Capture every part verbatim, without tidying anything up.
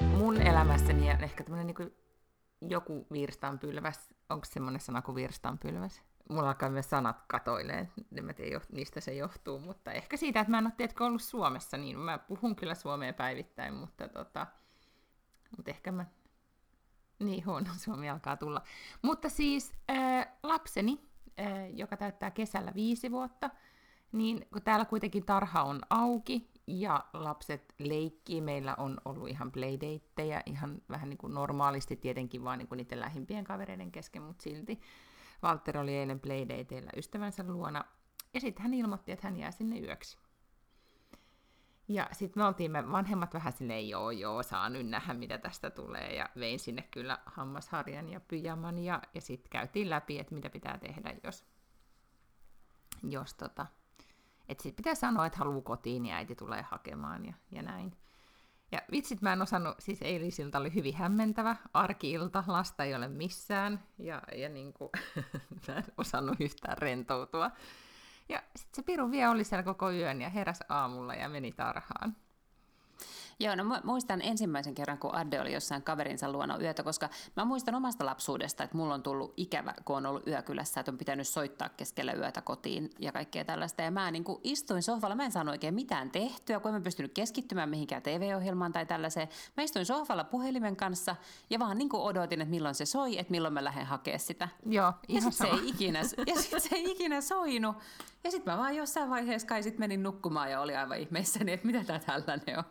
Mun elämässäni on ehkä tämmönen niinku joku virstanpylväs. Onko semmoinen sana kuin virstanpylväs? Mulla alkaa myös sanat katoilemaan, en mä tiedä mistä se johtuu, mutta ehkä siitä, että mä en ole tiedätkö ollut Suomessa, niin mä puhun kyllä suomea päivittäin, mutta tota, mut ehkä mä, niin huono suomi alkaa tulla. Mutta siis äh, lapseni, äh, joka täyttää kesällä viisi vuotta, niin kun täällä kuitenkin tarha on auki ja lapset leikkii, meillä on ollut ihan playdateja, ihan vähän niin kuin normaalisti tietenkin, vaan niin kuin niiden lähimpien kavereiden kesken, mutta silti. Walter oli eilen playdateillä ystävänsä luona, ja sitten hän ilmoitti, että hän jää sinne yöksi. Ja sitten me oltiin me vanhemmat vähän silleen, joo joo, saa nyt nähdä, mitä tästä tulee, ja vein sinne kyllä hammasharjan ja pyjaman, ja, ja sitten käytiin läpi, että mitä pitää tehdä, jos... jos tota, että sitten pitää sanoa, että haluu kotiin, ja äiti tulee hakemaan, ja, ja näin. Ja vitsit mä en osannut, siis eilisilta oli hyvin hämmentävä, arki-ilta, lasta ei ole missään, ja, ja niin kuin, mä en osannut yhtään rentoutua. Ja sitten se pirun vie oli siellä koko yön ja heräsi aamulla ja meni tarhaan. Joo, no muistan ensimmäisen kerran, kun Adde oli jossain kaverinsa luona yötä, koska mä muistan omasta lapsuudesta, että mulla on tullut ikävä, kun on ollut yökylässä, että on pitänyt soittaa keskellä yötä kotiin ja kaikkea tällaista. Ja mä niin kuin istuin sohvalla, mä en saanut oikein mitään tehtyä, kun en mä pystynyt keskittymään mihinkään T V-ohjelmaan tai tällaiseen. Mä istuin sohvalla puhelimen kanssa ja vaan niin kuin odotin, että milloin se soi, että milloin mä lähden hakemaan sitä. Joo, ihan ja sit se ei ikinä, ja sitten se ei ikinä soinut. Ja sitten mä vaan jossain vaiheessa kai sit menin nukkumaan ja oli aivan ihmeissäni, että mitä tää tällainen on.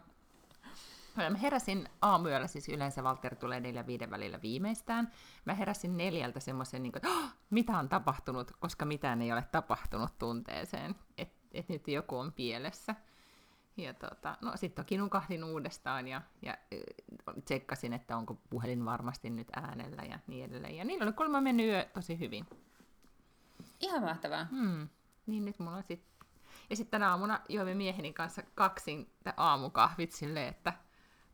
Mä heräsin aamuyöllä, siis yleensä Walter tulee neljä viiden välillä viimeistään. Mä heräsin neljältä semmoisen, niin kuin, että oh, mitä on tapahtunut, koska mitään ei ole tapahtunut tunteeseen. Että et nyt joku on pielessä. Ja tota, no sit toki nukahdin uudestaan ja, ja tsekkasin, että onko puhelin varmasti nyt äänellä ja niin edelleen. Ja niillä oli kolme mennyt yö tosi hyvin. Ihan mahtavaa. Hmm. Niin nyt mulla on sit... Ja sitten tänä aamuna joimme mieheni kanssa kaksin aamukahvit silleen, että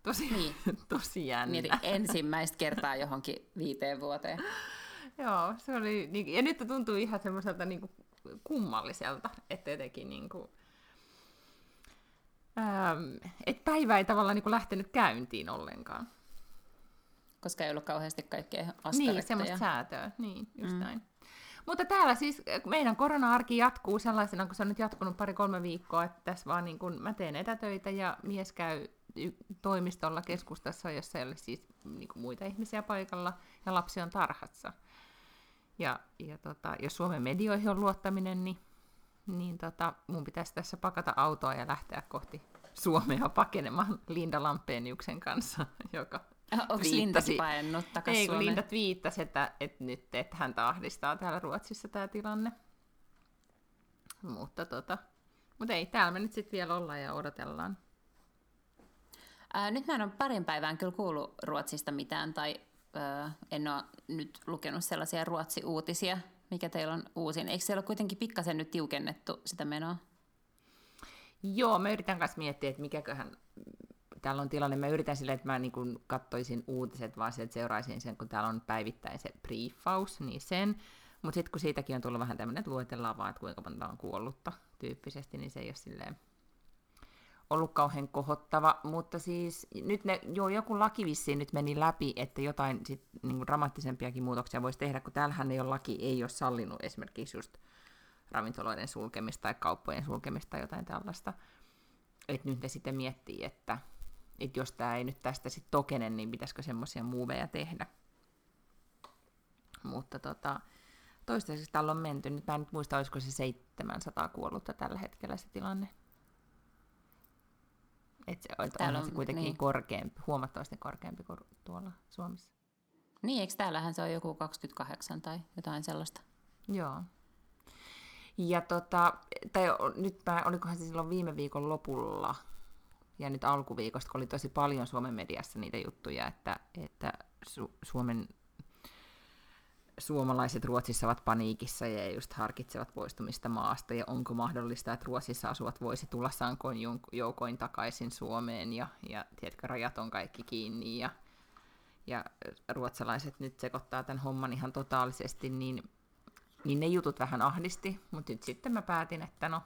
Tosi, niin. tosi jännä. Niin, ensimmäistä kertaa johonkin viiteen vuoteen. Joo, se oli, ja nyt tuntuu ihan semmoiselta niin kuin kummalliselta, että jotenkin niin kuin, ähm, et päivä ei tavallaan niin kuin lähtenyt käyntiin ollenkaan. Koska ei ollut kauheasti kaikkea askaretta. Niin, semmoista säätöä, niin, just mm. näin. Mutta täällä siis meidän korona-arki jatkuu sellaisena, kun se on nyt jatkunut pari-kolme viikkoa, että tässä vaan niin kuin mä teen etätöitä ja mies käy toimistolla keskustassa, jossa ei ole siis niin kuin muita ihmisiä paikalla, ja lapsi on tarhassa. Ja, ja tota, jos Suomen medioihin on luottaminen, niin, niin tota, mun pitäisi tässä pakata autoa ja lähteä kohti Suomea pakenemaan Linda Lamppeniuksen kanssa, joka onko viittasi, ei, kun Linda viittasi, että, että nyt että häntä ahdistaa täällä Ruotsissa tämä tilanne. Mutta, tota, mutta ei, täällä me nyt sitten vielä ollaan ja odotellaan. Ää, nyt mä en ole parin päivään kyllä kuullut Ruotsista mitään, tai ää, en ole nyt lukenut sellaisia Ruotsi-uutisia, mikä teillä on uusin. Eikö siellä ole kuitenkin pikkasen nyt tiukennettu sitä menoa? Joo, mä yritän kanssa miettiä, että mikäköhän täällä on tilanne. Mä yritän silleen, että mä niin kun kattoisin uutiset, vaan sieltä seuraisin sen, kun täällä on päivittäin se briefaus, niin sen. Mutta sitten kun siitäkin on tullut vähän tämmöinen, että luetellaan vaan, että kuinka monta on kuollutta tyyppisesti, niin se ei ole silleen ollut kauhean kohottava, mutta siis nyt ne, joo, joku laki vissiin nyt meni läpi, että jotain sit, niin kuin dramaattisempiakin muutoksia voisi tehdä, kun täällähän ei ole laki, ei ole sallinut esimerkiksi just ravintoloiden sulkemista tai kauppojen sulkemista tai jotain tällaista. Että nyt ne sitten miettii, että et jos tämä ei nyt tästä sitten tokene, niin pitäisikö semmoisia muuveja tehdä. Mutta tota, toistaiseksi täällä on menty, nyt mä en nyt muista, olisiko se seitsemänsataa kuollutta tällä hetkellä se tilanne. Että on se kuitenkin niin korkeampi, huomattavasti korkeampi kuin tuolla Suomessa. Niin, eikö täällähän se on joku kaksikymmentäkahdeksan tai jotain sellaista? Joo. Ja tota, tai nyt mä, olikohan se silloin viime viikon lopulla ja nyt alkuviikosta, kun oli tosi paljon Suomen mediassa niitä juttuja, että, että Su- Suomen suomalaiset Ruotsissa ovat paniikissa ja just harkitsevat poistumista maasta, ja onko mahdollista, että Ruotsissa asuvat voisi tulla sankoin joukoin takaisin Suomeen, ja, ja tiedätkö, rajat on kaikki kiinni, ja, ja ruotsalaiset nyt sekoittaa tämän homman ihan totaalisesti, niin, niin ne jutut vähän ahdisti, mutta nyt sitten mä päätin, että no,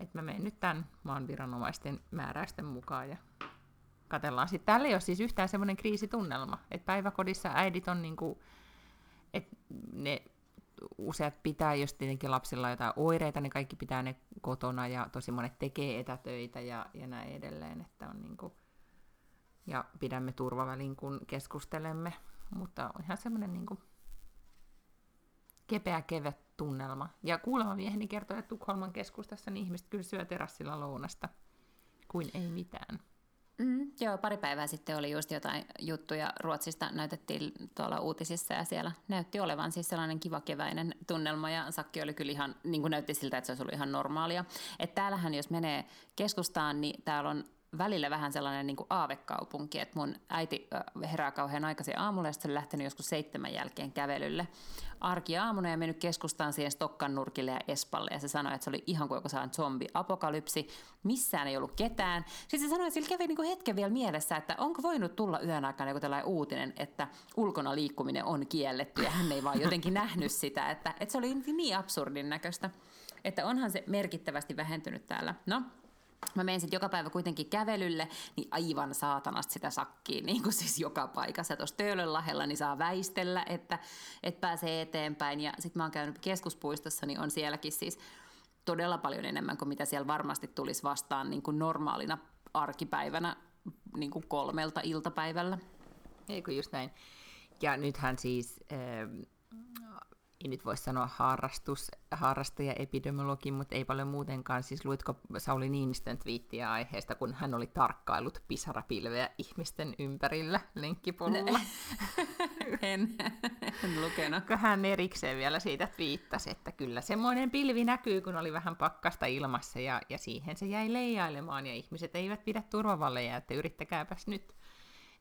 että mä menen nyt tämän maan viranomaisten määräysten mukaan, ja katsellaan sitten. Täällä ei ole siis yhtään semmoinen kriisitunnelma, että päiväkodissa äidit on niinku, että ne useat pitää, jos tietenkin lapsilla on jotain oireita, niin kaikki pitää ne kotona, ja tosi monet tekee etätöitä ja, ja näin edelleen, että on niinku, ja pidämme turvavälin, kun keskustelemme, mutta on ihan semmoinen niinku kepeä kevät tunnelma. Ja kuulemma mieheni kertoi, että Tukholman keskustassa niin ihmiset kyllä syö terassilla lounasta, kuin ei mitään. Mm, joo, pari päivää sitten oli just jotain juttuja Ruotsista, näytettiin tuolla uutisissa, ja siellä näytti olevan siis sellainen kivakeväinen tunnelma, ja sakki oli kyllä ihan, niin kuin näytti siltä, että se olisi ollut ihan normaalia. Että täällähän jos menee keskustaan, niin täällä on välillä vähän sellainen niin kuin aavekaupunki, että mun äiti herää kauhean aikaisin aamulla, ja sitten se oli lähtenyt joskus seitsemän jälkeen kävelylle arkiaamuna ja mennyt keskustaan siihen Stokkan nurkille ja Espalle, ja se sanoi, että se oli ihan kuin joku sellainen zombi-apokalypsi, missään ei ollut ketään. Sitten se sanoi, että sillä kävi niin kuin hetken vielä mielessä, että onko voinut tulla yön aikana joku tällainen uutinen, että ulkona liikkuminen on kielletty, ja hän ei vaan jotenkin nähnyt sitä, että, että se oli niin absurdin näköistä, että onhan se merkittävästi vähentynyt täällä. No, mä menen sitten joka päivä kuitenkin kävelylle, niin aivan saatanasta sitä sakkiin, niin kuin siis joka paikassa. Tuossa Töölönlahdella niin saa väistellä, että, että pääsee eteenpäin. Ja sitten mä oon käynyt keskuspuistossa, niin on sielläkin siis todella paljon enemmän kuin mitä siellä varmasti tulisi vastaan niin kuin normaalina arkipäivänä niin kuin kolmelta iltapäivällä. Eikö just näin. Ja nythän siis... Äh... ei nyt voi sanoa harrastus, harrastaja-epidemiologi, mutta ei paljon muutenkaan. Siis luitko Sauli Niinistön twiittiä aiheesta, kun hän oli tarkkaillut pisarapilveä ihmisten ympärillä lenkkipolulla? en, en lukenut. Hän erikseen vielä siitä twiittasi, että kyllä semmoinen pilvi näkyy, kun oli vähän pakkasta ilmassa, ja, ja siihen se jäi leijailemaan, ja ihmiset eivät pidä turvavalleja, että yrittäkääpäs nyt.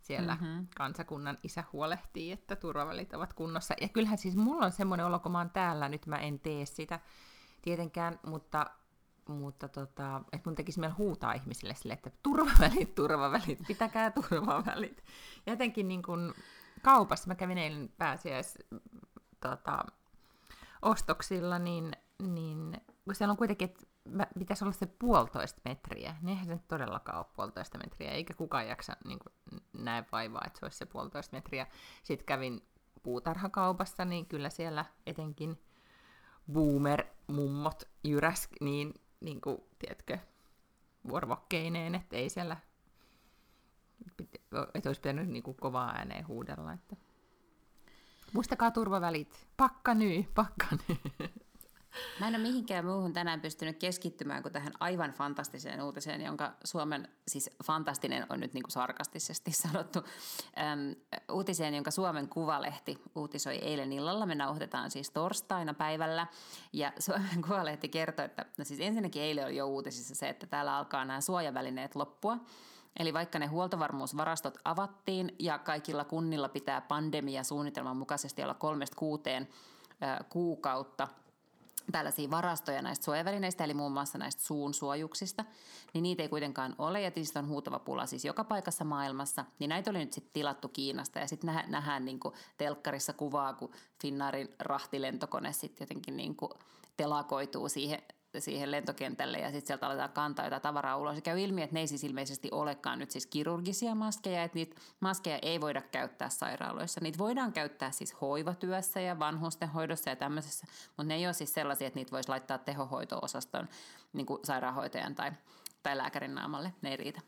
Siellä mm-hmm. kansakunnan isä huolehtii, että turvavälit ovat kunnossa. Ja kyllähän siis mulla on semmoinen olo, kun mä oon täällä, nyt mä en tee sitä tietenkään, mutta, mutta tota, et mun tekisi meillä huutaa ihmisille sille, että turvavälit, turvavälit, pitäkää turvavälit. Ja jotenkin niin kun kaupassa, mä kävin eilen pääsiäis tota, ostoksilla, niin, niin kun siellä on kuitenkin, että pitäisi olla se puolitoista metriä, niin eihän se nyt todellakaan ole puolitoista metriä, eikä kukaan jaksa niin kuin, näe vaivaa, että se olisi se puolitoista metriä. Sitten kävin puutarhakaupassa, niin kyllä siellä etenkin boomer-mummot jyräs, niin, niin kuin, tiedätkö, vuorovokkeineen, että ei siellä, että olisi pitänyt niin kuin kovaa ääneen huudella. Että. Muistakaa turvavälit, pakka nyy, pakka nyy. Mä en ole mihinkään muuhun tänään pystynyt keskittymään kuin tähän aivan fantastiseen uutiseen, jonka Suomen, siis fantastinen on nyt niin kuin sarkastisesti sanottu, äm, uutiseen, jonka Suomen Kuvalehti uutisoi eilen illalla. Me nauhoitetaan siis torstaina päivällä, ja Suomen Kuvalehti kertoi, että no siis ensinnäkin eilen oli jo uutisissa se, että täällä alkaa nämä suojavälineet loppua. Eli vaikka ne huoltovarmuusvarastot avattiin ja kaikilla kunnilla pitää pandemiasuunnitelman mukaisesti olla kolmesta kuuteen äh, kuukautta tällaisia varastoja näistä suojavälineistä, eli muun muassa näistä suun suojuksista, niin niitä ei kuitenkaan ole, ja tietysti on huutava pula siis joka paikassa maailmassa, niin näitä oli nyt sitten tilattu Kiinasta, ja sitten nähdään, nähdään niin kuin telkkarissa kuvaa, kun Finnairin rahtilentokone sitten jotenkin niin kuin telakoituu siihen, siihen lentokentälle, ja sitten sieltä aletaan kantaa jotain tavaraa ulos, ja käy ilmi, että ne ei siis ilmeisesti olekaan nyt siis kirurgisia maskeja, että niitä maskeja ei voida käyttää sairaaloissa. Niitä voidaan käyttää siis hoivatyössä ja vanhustenhoidossa ja tämmöisessä, mutta ne ei ole siis sellaisia, että niitä voisi laittaa tehohoito-osaston niin kuin sairaanhoitajan tai, tai lääkärin naamalle, ne ei riitä.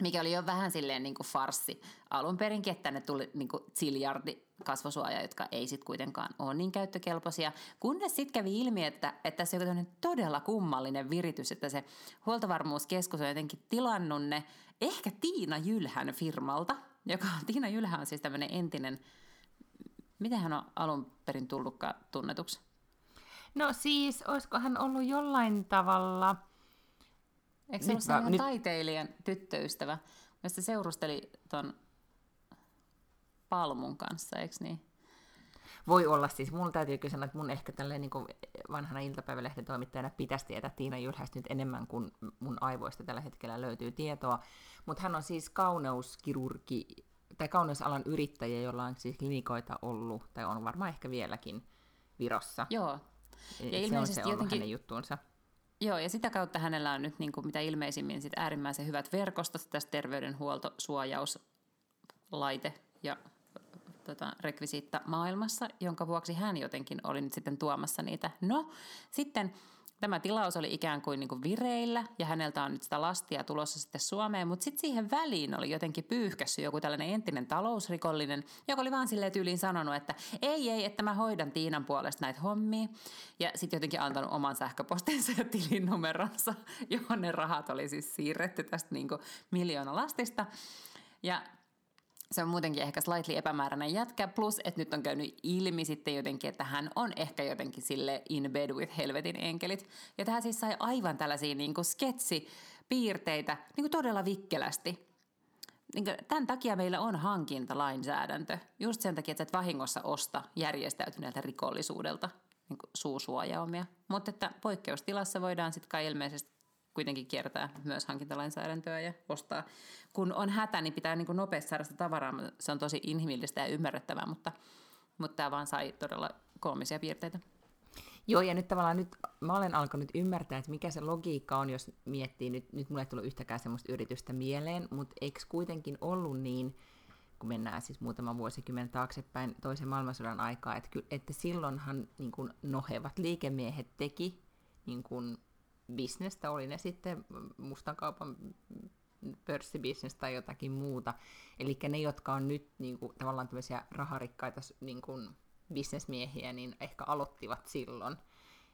Mikä oli jo vähän silleen niin kuin farssi alun perinkin, että tänne tuli niin kuin ziljardi kasvosuoja, jotka ei sitten kuitenkaan ole niin käyttökelpoisia, kunnes sitten kävi ilmi, että, että tässä on joku todella kummallinen viritys, että se huoltovarmuuskeskus on jotenkin tilannut ne ehkä Tiina Jylhän firmalta, joka Tiina Jylhä on siis tämmöinen entinen, miten hän on alun perin tullutkaan tunnetuksi? No siis, olisiko hän ollut jollain tavalla... Eikö se nyt ollut sellainen nyt... taiteilijan tyttöystävä, josta seurusteli ton Palmun kanssa, eikö niin? voi olla siis, mulla täytyy kyllä sanoa, että mun ehkä tälleen niin kuin vanhana iltapäivälehden toimittajana pitäisi tietää Tiina Jylhästä nyt enemmän kuin mun aivoista tällä hetkellä löytyy tietoa, mutta hän on siis kauneuskirurgi tai kauneusalan yrittäjä, jolla on siis klinikoita ollut, tai on varmaan ehkä vieläkin Virossa. Joo. Ja se ilmeisesti on se jotenkin hänen juttuunsa. Joo, ja sitä kautta hänellä on nyt niin kuin mitä ilmeisimmin sit äärimmäisen hyvät verkostot, tässä terveydenhuolto, suojaus, laite ja tota, rekvisiitta maailmassa, jonka vuoksi hän jotenkin oli nyt sitten tuomassa niitä. No, sitten tämä tilaus oli ikään kuin, niin kuin vireillä, ja häneltä on nyt sitä lastia tulossa sitten Suomeen, mutta sitten siihen väliin oli jotenkin pyyhkässyt joku tällainen entinen talousrikollinen, joka oli vaan silleen tyyliin sanonut, että ei, ei, että mä hoidan Tiinan puolesta näitä hommia, ja sitten jotenkin antanut oman sähköpostinsa ja tilinumeronsa, johon ne rahat oli siis siirretty tästä niin kuin miljoona lastista, ja se on muutenkin ehkä slightly epämääräinen jätkä, plus että nyt on käynyt ilmi sitten jotenkin, että hän on ehkä jotenkin sille in bed with helvetin enkelit. Ja tähän siis sai aivan tällaisia niin kuin sketsipiirteitä niin kuin todella vikkelästi. Niin kuin tämän takia meillä on hankintalainsäädäntö, just sen takia, että et vahingossa osta järjestäytyneeltä rikollisuudelta niin kuin suusuojaumia. Mutta että poikkeustilassa voidaan sitten kai ilmeisesti kuitenkin kiertää myös hankintalainsäädäntöä ja ostaa. Kun on hätä, niin pitää niin kuin nopeasti saada sitä tavaraa. Se on tosi inhimillistä ja ymmärrettävää, mutta, mutta tämä vaan sai todella koomisia piirteitä. Joo, ja nyt tavallaan nyt, mä olen alkanut ymmärtää, että mikä se logiikka on, jos miettii. Nyt, nyt mulle ei tullut yhtäkään semmoista yritystä mieleen, mutta eikö kuitenkin ollut niin, kun mennään siis muutama vuosikymmen taaksepäin toisen maailmansodan aikaa, että, että silloinhan niin kuin nohevat liikemiehet teki niin kuin bisnestä, oli ne sitten mustan kaupan pörssibisnes tai jotakin muuta. Eli ne, jotka on nyt niin kuin, tavallaan tämmöisiä raharikkaita niin kuin bisnesmiehiä, niin ehkä aloittivat silloin,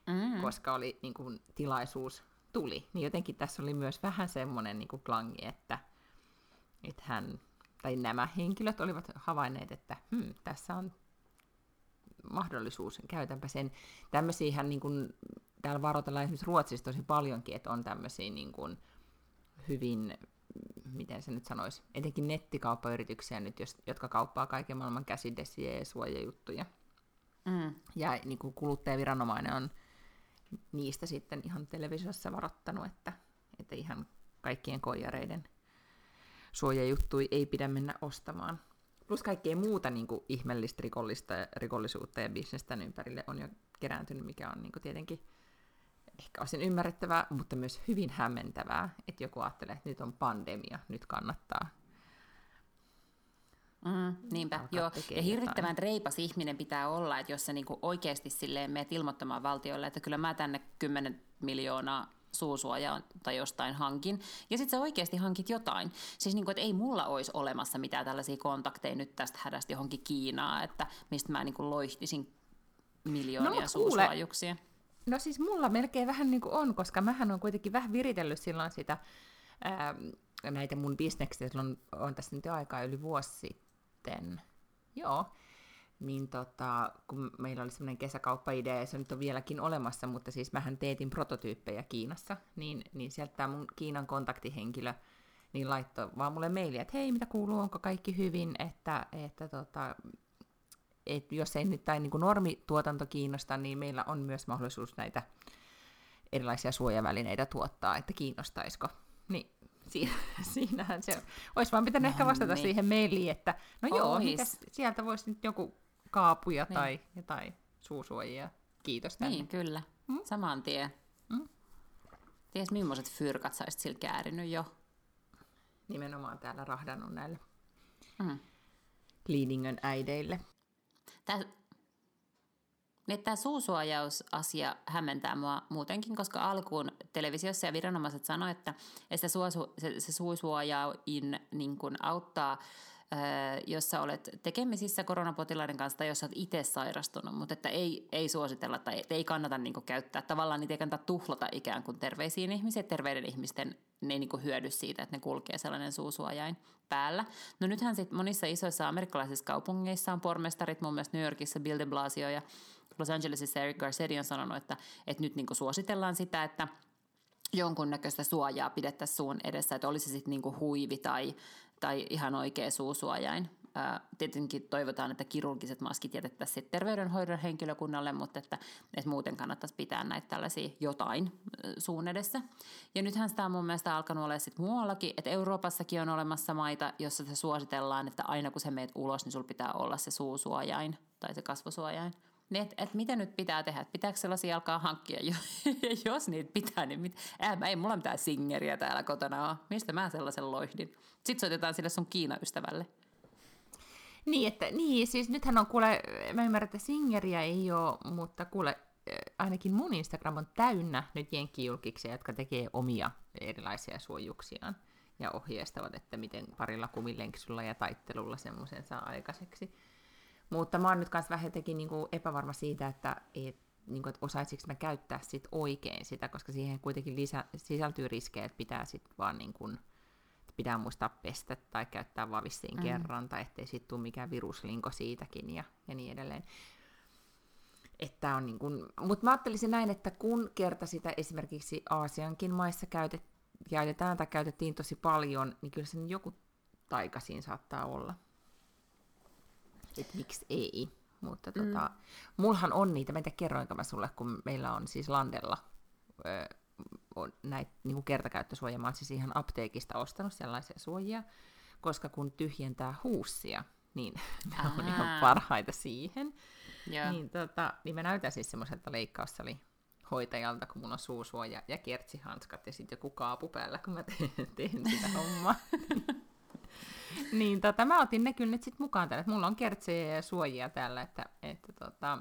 mm. koska oli, niin kuin, tilaisuus tuli. Niin jotenkin tässä oli myös vähän semmoinen niin kuin klangi, että, että hän, tai nämä henkilöt olivat havainneet, että hmm, tässä on mahdollisuus, käytänpä sen. Tämmöisiähän niin kuin täällä varoitellaan esimerkiksi Ruotsissa tosi paljonkin, että on tämmöisiä niin kuin hyvin, miten se nyt sanoisi, etenkin nettikauppayrityksiä nyt, jotka kauppaa kaiken maailman käsidesiä ja suojajuttuja. Mm. Ja niin kuin kuluttajaviranomainen on niistä sitten ihan televisiossa varoittanut, että, että ihan kaikkien koijareiden suojajuttuja ei pidä mennä ostamaan. Plus kaikkea muuta niin kuin ihmeellistä rikollista, rikollisuutta ja bisnestä ympärille on jo kerääntynyt, mikä on niin kuin tietenkin ehkä osin ymmärrettävää, mutta myös hyvin hämmentävää, että joku ajattelee, että nyt on pandemia, nyt kannattaa. Mm, niinpä, joo. Ja hirvittävän reipas ihminen pitää olla, että jos sä niin kuin oikeasti silleen menet ilmoittamaan valtiolle, että kyllä mä tänne kymmenen miljoonaa suusuojaa tai jostain hankin. Ja sitten sä oikeasti hankit jotain. Siis niin kuin, että ei mulla olisi olemassa mitään tällaisia kontakteja nyt tästä hädästä johonkin Kiinaan, että mistä mä niin kuin loihtisin miljoonia no, suusuojuksia. No siis mulla melkein vähän niin kuin on, koska mähän on kuitenkin vähän viritellyt silloin sitä ää, näitä mun bisneksiä, silloin on, on tässä nyt jo aikaa yli vuosi sitten. Joo. Niin tota, kun meillä oli semmoinen kesäkauppaidea, ja se nyt on vieläkin olemassa, mutta siis mähän teetin prototyyppejä Kiinassa, niin, niin sieltä tämä mun Kiinan kontaktihenkilö niin laittoi vaan mulle mailia, että hei, mitä kuuluu, onko kaikki hyvin, että, että tota, et jos ei nyt tai niin kuin normituotanto kiinnosta, niin meillä on myös mahdollisuus näitä erilaisia suojavälineitä tuottaa, että kiinnostaisiko. Niin si- siinähän se olisi vaan pitänyt no, ehkä vastata niin siihen mailiin, että no ois. Joo, mitäs, sieltä voisi nyt joku kaapuja niin tai jotain suusuojia. Kiitos tänne. Niin, kyllä. Mm? Saman tien. Mm? Ties millaiset fyrkat sä olisit sillä käärinyt jo. Nimenomaan täällä rahdannut näille mm. liidingön äideille. Tämä suusuojausasia hämmentää mua muutenkin, koska alkuun televisiossa ja viranomaiset sanoivat, että se, suosu, se, se suusuojain niin kuin auttaa, jos sä olet tekemisissä koronapotilaiden kanssa tai jos sä oot itse sairastunut, mutta että ei, ei suositella tai ei kannata niinku käyttää. Tavallaan niitä ei kannata tuhlata ikään kuin terveisiin ihmisiin. Terveiden ihmisten ne ei niinku hyödy siitä, että ne kulkee sellainen suusuojain päällä. No nythän sitten monissa isoissa amerikkalaisissa kaupungeissa on pormestarit, mun mielestä New Yorkissa Bill de Blasio ja Los Angelesissa Eric Garcetti on sanonut, että, että nyt niinku suositellaan sitä, että jonkunnäköistä suojaa pidettäisiin suun edessä, että olisi sitten niinku huivi tai, tai ihan oikea suusuojain. ää, tietenkin toivotaan, että kirurgiset maskit jätettäisiin terveydenhoidon henkilökunnalle, mutta että, että muuten kannattaisi pitää näitä tällaisia jotain suun edessä. Ja nythän sitä on mun mielestä alkanut olla sitten muuallakin, että Euroopassakin on olemassa maita, jossa se suositellaan, että aina kun sä meet ulos, niin sulla pitää olla se suusuojain tai se kasvosuojain. Niin, että et mitä nyt pitää tehdä? Pitääkö sellaisia alkaa hankkia? Jos niitä pitää, niin mit... äh, ei mulla mitään singeriä täällä kotona ole. Mistä mä sellaisen loihdin? Sitten soitetaan sille sun Kiina-ystävälle. Niin, että, niin siis nythän on kuule, mä ymmärrän, että singeriä ei ole, mutta kuule, ainakin mun Instagram on täynnä nyt jenkkijulkiksia, jotka tekee omia erilaisia suojuksiaan ja ohjeistavat, että miten parilla kumilenksulla ja taittelulla semmoisen saa aikaiseksi. Mutta mä oon nyt kanssa vähän jotenkin niinku epävarma siitä, että et, niinku, et osaisinko mä käyttää sit oikein sitä, koska siihen kuitenkin lisä, sisältyy riskejä, että pitää sit vaan niinku, pitää muistaa pestä tai käyttää vaan vissiin mm. kerran, tai ettei sit tule mikään viruslinko siitäkin ja, ja niin edelleen. Niinku, mutta mä ajattelisin näin, että kun kerta sitä esimerkiksi Aasiankin maissa käytet, käytetään tai käytettiin tosi paljon, niin kyllä sen joku taika siinä saattaa olla. Että miksi ei, mutta mm. tota, mulhan on niitä, mä en tiedä kerroinko mä sulle, kun meillä on siis Landella öö, on näitä niin kertakäyttösuojia, mä oon siis ihan apteekista ostanut sellaisia suojia, koska kun tyhjentää huussia, niin nämä on ihan parhaita siihen, yeah. niin, tota, niin mä näytän siis semmoiselta leikkaussalihoitajalta, kun mulla on suusuoja ja kertsihanskat ja sitten joku kaapu päällä, kun mä teen sitä hommaa. Niin tota, mä otin ne kyllä nyt sit mukaan täällä, että mulla on kertsejä ja suojia täällä, että, että tota,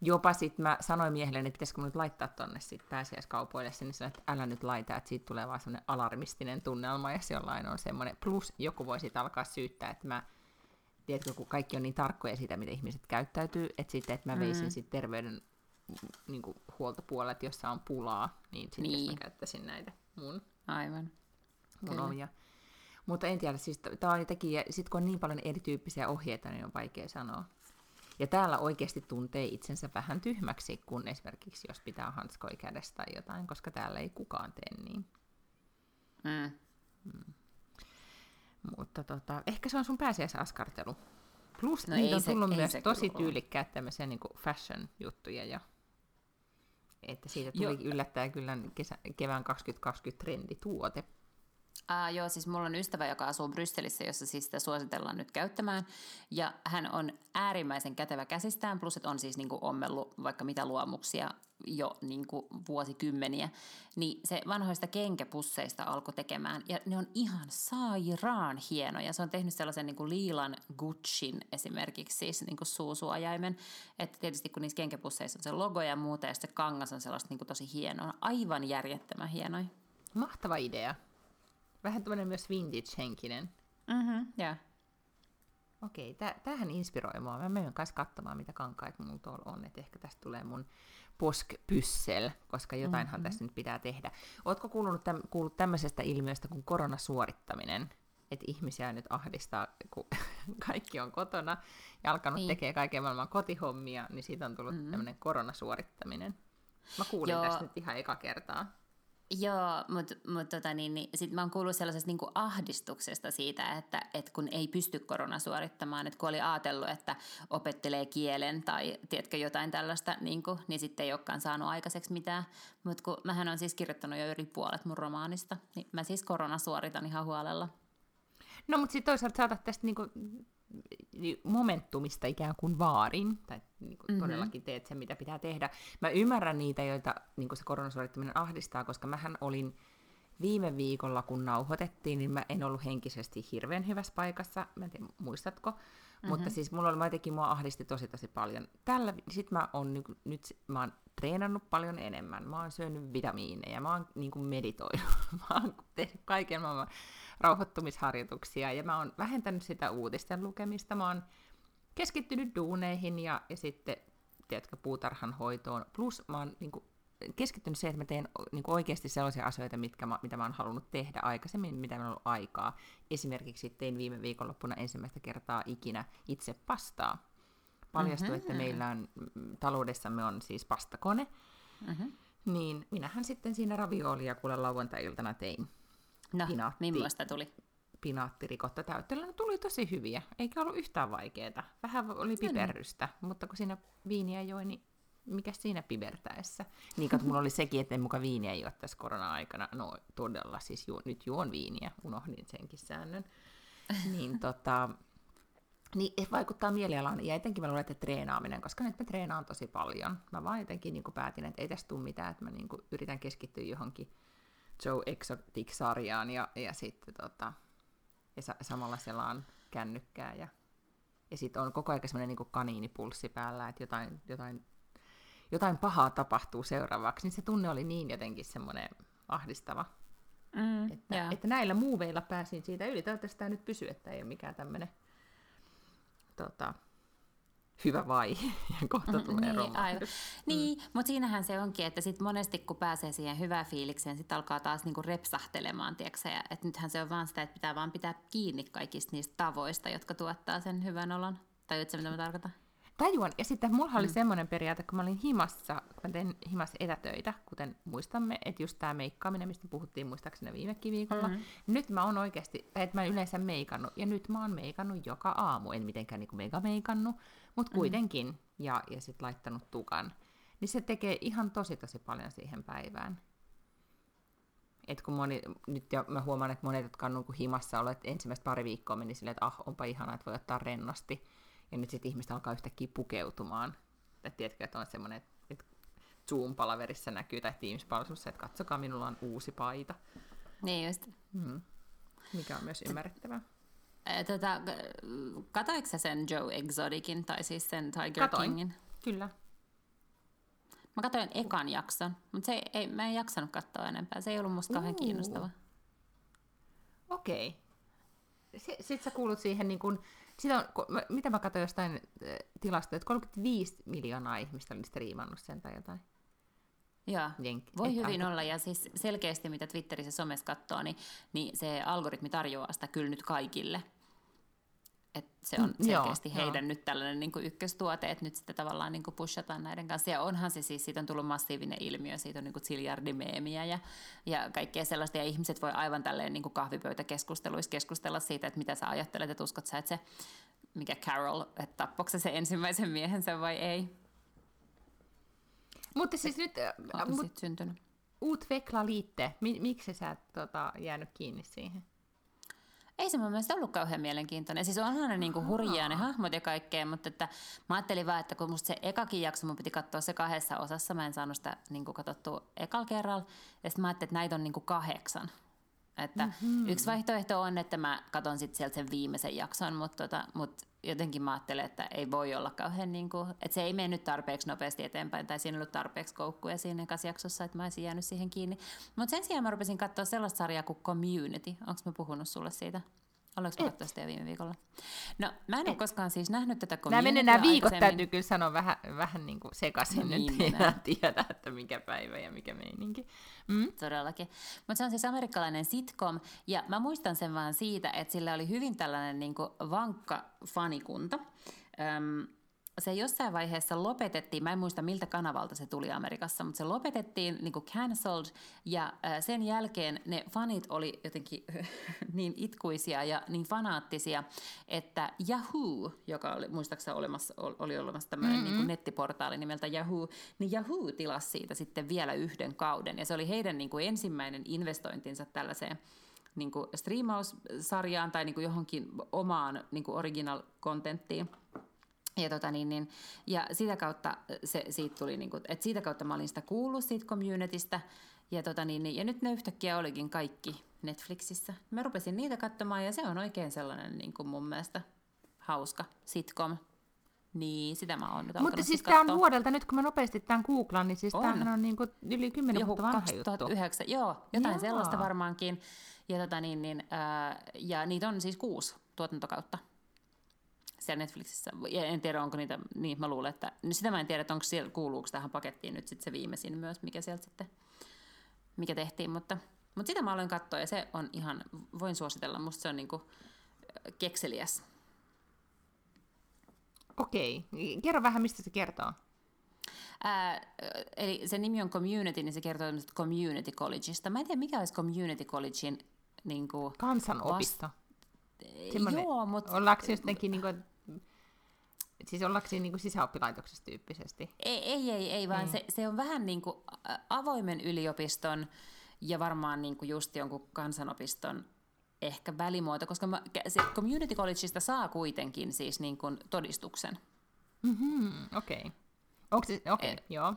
jopa sit mä sanoin miehelle, että pitäisikö mun nyt laittaa tonne sit pääsiäiskaupoille sinne, sanoin, että älä nyt laita, että siitä tulee vaan semmoinen alarmistinen tunnelma, ja se jollain on semmoinen, plus joku voi sit alkaa syyttää, että mä, tiedätkö, kun kaikki on niin tarkkoja siitä, miten ihmiset käyttäytyy, että sitten, että mä veisin mm. sit terveyden niin kuin huoltopuolella, että jossa on pulaa, niin sitten niin. Jos mä käyttäisin näitä mun, Aivan. mun omia. Mutta en tiedä, siis tämä on jotenkin, ja sitten kun on niin paljon erityyppisiä ohjeita, niin on vaikea sanoa. Ja täällä oikeasti tuntee itsensä vähän tyhmäksi, kun esimerkiksi jos pitää hanskoi kädessä tai jotain, koska täällä ei kukaan tee niin. Mm. Mm. Mutta tota, ehkä se on sun pääsiäisaskartelu. Plus no niitä on tullut se, myös tosi tyylikkää tämmöisiä niin kuin fashion-juttuja. Ja, että siitä tuli Joo. yllättäen kyllä kesä, kevään kaksituhattakaksikymmentä trendituote. Uh, joo, siis mulla on ystävä, joka asuu Brysselissä, jossa siis sitä suositellaan nyt käyttämään, ja hän on äärimmäisen kätevä käsistään, plus että on siis niinku ommellut vaikka mitä luomuksia jo niinku vuosikymmeniä, niin se vanhoista kenkäpusseista alkoi tekemään, ja ne on ihan sairaan hienoja. Se on tehnyt sellaisen niinku liilan Guccin esimerkiksi, siis niinku suusuojaimen, että tietysti kun niissä kenkäpusseissa on se logo ja muuta, ja se kangas on sellaista niinku tosi hienoa, aivan järjettömän hienoja. Mahtava idea. Vähän tämmöinen myös vintage-henkinen. Mm-hmm, yeah. Okei, tää, tämähän inspiroi mua. Mä menen kanssa katsomaan, mitä kankaat mulla tuolla on. Et ehkä tästä tulee mun poskpyssel, koska jotainhan mm-hmm. tässä nyt pitää tehdä. Ootko kuullut, täm, kuullut tämmöisestä ilmiöstä kuin koronasuorittaminen? Että ihmisiä nyt ahdistaa, kun kaikki on kotona ja alkanut niin. tekemään kaiken maailman kotihommia, niin siitä on tullut mm-hmm. tämmöinen koronasuorittaminen. Mä kuulin Joo. tästä nyt ihan eka kertaa. Joo, mutta mut tota niin, niin, sitten mä oon kuullut sellaisesta niin kuin ahdistuksesta siitä, että et kun ei pysty korona suorittamaan, että kun oli ajatellut, että opettelee kielen tai tiedätkö jotain tällaista, niin, kuin, niin sitten ei olekaan saanut aikaiseksi mitään. Mutta kun mähän on siis kirjoittanut jo yli puolet mun romaanista, niin mä siis korona suoritan ihan huolella. No mutta sitten toisaalta sä otat tästä niin kuin momentumista ikään kuin vaarin, tai niin kuin mm-hmm. todellakin teet sen, mitä pitää tehdä. Mä ymmärrän niitä, joita niin kuin se koronasuorittaminen ahdistaa, koska mähän olin viime viikolla, kun nauhoitettiin, niin mä en ollut henkisesti hirveän hyvässä paikassa, mä en tiedä, muistatko, mm-hmm. mutta siis mulla oli, mä jotenkin mua ahdisti tosi tosi paljon. Tällä, sit mä oon nyt, nyt mä oon treenannut paljon enemmän, mä oon syönyt vitamiineja, mä oon niin kuin meditoinut, mä oon tehnyt kaiken maailman rauhoittumisharjoituksia, ja mä oon vähentänyt sitä uutisten lukemista, mä oon keskittynyt duuneihin, ja, ja sitten, tiedätkö, puutarhan hoitoon, plus mä oon niin kuin keskittynyt siihen, että mä teen niin kuin oikeasti sellaisia asioita, mitkä mä, mitä mä oon halunnut tehdä aikaisemmin, mitä mä oon ollut aikaa. Esimerkiksi tein viime viikonloppuna ensimmäistä kertaa ikinä itse pastaa. Paljastui, mm-hmm. että meillä on, taloudessamme on siis pastakone, mm-hmm. niin minähän sitten siinä raviolia kuule lauantai-iltana tein. No, Pinaatti, millaista tuli? pinaattirikotta täytteellä, ne tuli tosi hyviä, eikä ollut yhtään vaikeeta. Vähän oli piperrystä, mm. mutta kun siinä viiniä joi, niin mikä siinä pibertäessä? Niin kautta mulla oli sekin, että en muka viiniä juo tässä korona-aikana. No todella, siis ju- nyt juon viiniä, unohdin senkin säännön. Niin tota... Niin vaikuttaa mielialaan, ja etenkin mä luulen, että treenaaminen, koska nyt mä treenaan tosi paljon. Mä vaan jotenkin niin päätin, että ei tässä tule mitään, että mä niin yritän keskittyä johonkin Joe Exotic-sarjaan, ja, ja sitten tota, ja sa- samalla selaan kännykkää, ja, ja sitten on koko ajan semmoinen niin kaniinipulssi päällä, että jotain, jotain, jotain pahaa tapahtuu seuraavaksi, niin se tunne oli niin jotenkin semmoinen ahdistava. Mm, että, yeah. että näillä muuveilla pääsin siitä yli. Toivottavasti tämä nyt pysyy, että ei ole mikään tämmöinen Tota, hyvä vai, ja kohta tulee niin, romahdus. Mm. Niin, mutta siinähän se onkin, että sit monesti kun pääsee siihen hyvään fiilikseen, sitten alkaa taas niinku repsahtelemaan, tiiäksä, ja et nythän se on vaan sitä, että pitää vaan pitää kiinni kaikista niistä tavoista, jotka tuottaa sen hyvän olon. Tajuutko mitä mä tarkoitan? Tajuan, ja sitten mulla oli mm. semmoinen periaate, kun mä olin himassa, kun mä tein himassa etätöitä, kuten muistamme, että just tämä meikkaaminen, mistä puhuttiin muistaakseni viimekin viikolla, mm-hmm. nyt mä oon oikeasti, että mä yleensä meikannut, ja nyt mä oon meikannut joka aamu, en mitenkään niin kuin mega meikannut, mutta kuitenkin, mm-hmm. ja, ja sitten laittanut tukan, niin se tekee ihan tosi tosi paljon siihen päivään. Et kun moni, nyt ja mä huomaan, että monet, jotka on himassa olleet ensimmäistä pari viikkoa, meni silleen, että ah, onpa ihanaa, että voi ottaa rennosti. Ja nyt sitten ihmiset alkaa yhtäkkiä pukeutumaan. Tai tiedätkö, että on semmoinen, että Zoom-palaverissa näkyy, tai Teams-palaverissa, että katsokaa, minulla on uusi paita. Niin just. Mm. Mikä on myös ymmärrettävää. Tota, katoitko sä sen Joe Exoticin, tai siis sen Tiger Katoin. Kingin? Kyllä. Mä katoin ekan jakson, mutta se ei, mä en jaksanut katsoa enempää. Se ei ollut musta kauhean kiinnostavaa. Okei. Okay. Sitten sä kuulut siihen niin kuin, on, mitä mä katsoin jostain tilastoja, että kolmekymmentäviisi miljoonaa ihmistä oli striimannut sen tai jotain. Joo, Jenk- voi hyvin alko- olla. Ja siis selkeästi, mitä Twitterissä somessa katsoo, niin, niin se algoritmi tarjoaa sitä kyllä nyt kaikille. Et se on selkeästi mm, joo, heidän joo. nyt tällainen niin kuin ykköstuote, että nyt sitä tavallaan niin kuin pushataan näiden kanssa. Ja onhan se siis, siitä on tullut massiivinen ilmiö, siitä on niin kuin ziljardimeemiä ja, ja kaikkea sellaista. Ja ihmiset voi aivan tälleen niin kuin kahvipöytäkeskusteluissa keskustella siitä, että mitä sä ajattelet, että uskot sä, että se, mikä Carol, että tappoiko se ensimmäisen miehensä vai ei. Mutta siis nyt... Äh, mut, siitä syntynyt. Utvekla liitte, miksi sä et tota, jäänyt kiinni siihen? Ei se mun mielestä ollut kauhean mielenkiintoinen. Siis onhan ne niinku hurjia ne hahmot ja kaikkea, mutta että mä ajattelin vaan, että kun musta se ekakin jakso, mun piti katsoa se kahdessa osassa, mä en saanut sitä niinku katsottua ekalla kerralla, ja sitten mä ajattelin, että näitä on niinku kahdeksan. Että mm-hmm. yksi vaihtoehto on, että mä katson sitten sieltä sen viimeisen jakson, mutta tota, mut jotenkin mä ajattelin, että ei voi olla kauhean niinku, että se ei mennyt tarpeeksi nopeasti eteenpäin, tai siinä ei ollut tarpeeksi koukkuja siinä ekassa jaksossa, että mä olisin jäänyt siihen kiinni. Mutta sen sijaan mä rupesin katsoa sellaista sarjaa kuin Community. Onko mä puhunut sulle siitä? Oletko mä katsoa sitä viime viikolla? No, mä en ole koskaan siis nähnyt tätä Communitya. Nämä menevät viikot, täytyy kyllä sanoa vähän, vähän niin kuin sekaisin niin, nyt, enää tiedä, että mikä päivä ja mikä meininki. Mm? Todellakin. Mutta se on siis amerikkalainen sitcom, ja mä muistan sen vaan siitä, että sillä oli hyvin tällainen niin kuin vankka fanikunta. Öm, se jossain vaiheessa lopetettiin, mä en muista miltä kanavalta se tuli Amerikassa, mutta se lopetettiin, niin kuin cancelled, ja sen jälkeen ne fanit oli jotenkin niin itkuisia ja niin fanaattisia, että Yahoo, joka oli muistaakseni olemassa, oli olemassa tämmöinen mm-hmm. niin kuin nettiportaali nimeltä Yahoo, niin Yahoo tilasi siitä sitten vielä yhden kauden, ja se oli heidän niin kuin ensimmäinen investointinsa tällaiseen niin kuin striimaussarjaan tai niin kuin johonkin omaan niin kuin original contenttiin. Ja, tota niin, niin, ja sitä kautta se siitä tuli niinku, että siitä kautta mä olin sitä kuullut siitä Communitystä ja tota niin, ja nyt ne yhtäkkiä olikin kaikki Netflixissä. Mä rupesin niitä katsomaan ja se on oikein sellainen niinku mun mielestä hauska sitcom. Niin, sitä mä oon nyt alkanut. Mutta siis tää on vuodelta, nyt kun mä nopeasti tämän googlaan, niin siis on. Tämähän on niin kuin yli kymmenen vuotta vanha juttu. kaksituhattayhdeksän, joo, jotain Jaa. sellaista varmaankin. Ja, tota niin, niin, ää, ja niitä on siis kuusi tuotantokautta siellä Netflixissä. En tiedä, onko niitä, niin mä luulen, että no sitä mä en tiedä, että onko siellä, kuuluuko tähän pakettiin nyt sitten se viimeisin myös, mikä sieltä sitten, mikä tehtiin, mutta, mutta sitä mä aloin katsoa ja se on ihan, voin suositella, musta se on niinku kekseliäs. Okei, kerro vähän, mistä se kertoo. Ää, eli se nimi on Community, niin se kertoo tämmöisestä Community Collegeista. Mä en tiedä, mikä olisi Community Collegein niinku... Kansanopisto. Vast- Semmoinen, joo, mutta... Ollaanko jotenkin niin kuin... Siis ollaanko siinä niin sisäoppilaitoksessa tyyppisesti? Ei, ei, ei, ei vaan mm. se, se on vähän niin kuin avoimen yliopiston ja varmaan niin kuin just jonkun kansanopiston ehkä välimuoto, koska mä, se community collegeista saa kuitenkin siis niin kuin todistuksen. Mm-hmm, okei. Okay. Onko se, okei, okay, joo.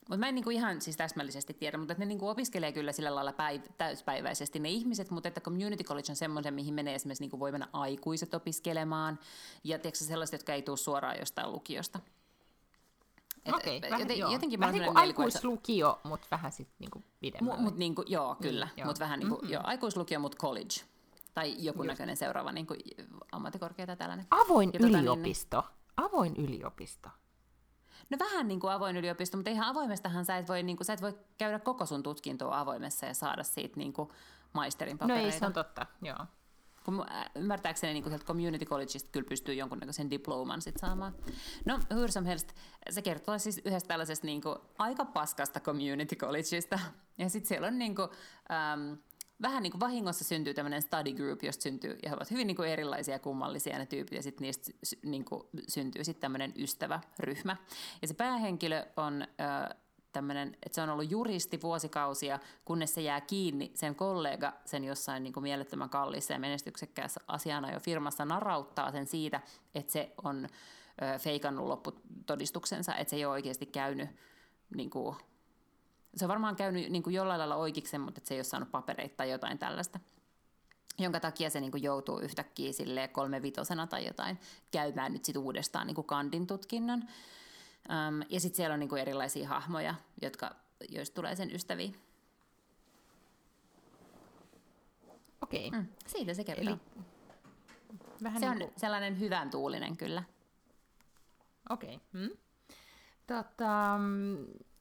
Mutta mä en niinku ihan siis täsmällisesti tiedä, mutta ne niinku opiskelee kyllä sillä lailla päiv- täyspäiväisesti ne ihmiset, mutta että community college on semmoinen, mihin menee esimerkiksi niinku voi mennä aikuiset opiskelemaan ja tiedätkö sellaiset, jotka ei tule suoraan jostain lukiosta. Okei, okay, vähän, joten, vähän niinku aikuislukio, että... mutta vähän sitten niinku pidemmälle. Mut niinku, joo, kyllä, mm, mutta vähän niinku, mm-hmm. joo, aikuislukio, mutta college. Tai joku just. Näköinen seuraava niinku, ammattikorkea tai tällainen. Avoin ja yliopisto. Tota, niin... Avoin yliopisto. No vähän niin kuin avoin yliopisto, mutta ihan avoimestahan sä et voi, niin kuin, sä et voi käydä koko sun tutkintoa avoimessa ja saada siitä niin kuin maisterin papereita. No ei, se on totta, joo. Kun, ymmärtääkseni niin kuin sieltä community collegeista kyllä pystyy jonkunnäköisen diploman sit saamaan. No Hyrsam Helst, se kertoo siis yhdestä tällaisesta niin kuin, aika paskasta community collegeista. Ja sitten siellä on niin kuin, ähm, vähän niin kuin vahingossa syntyy tämmöinen study group, josta syntyy, ja he ovat hyvin niin kuin erilaisia ja kummallisia ne tyypit, ja sitten niistä niin kuin syntyy sitten tämmöinen ystäväryhmä. Ja se päähenkilö on äh, tämmöinen, että se on ollut juristi vuosikausia, kunnes se jää kiinni sen kollega, sen jossain niin kuin mielettömän kalliissa ja menestyksekkäässä asianajofirmassa narauttaa sen siitä, että se on äh, feikannut lopputodistuksensa, että se ei ole oikeasti käynyt niin kuin, se on varmaan käynyt niin kuin jollain lailla oikeiksen, mutta se ei ole saanut papereita tai jotain tällaista, jonka takia se niin kuin joutuu yhtäkkiä silleen kolmevitosena tai jotain käymään nyt sit uudestaan niin kuin kandin tutkinnon. Um, ja sitten siellä on niin kuin erilaisia hahmoja, jotka, joista tulee sen ystäviä. Okei. Mm, siitä se kertoo. Eli... Vähän se on niin kuin... sellainen hyvän tuulinen kyllä. Okei. Hmm. Tota...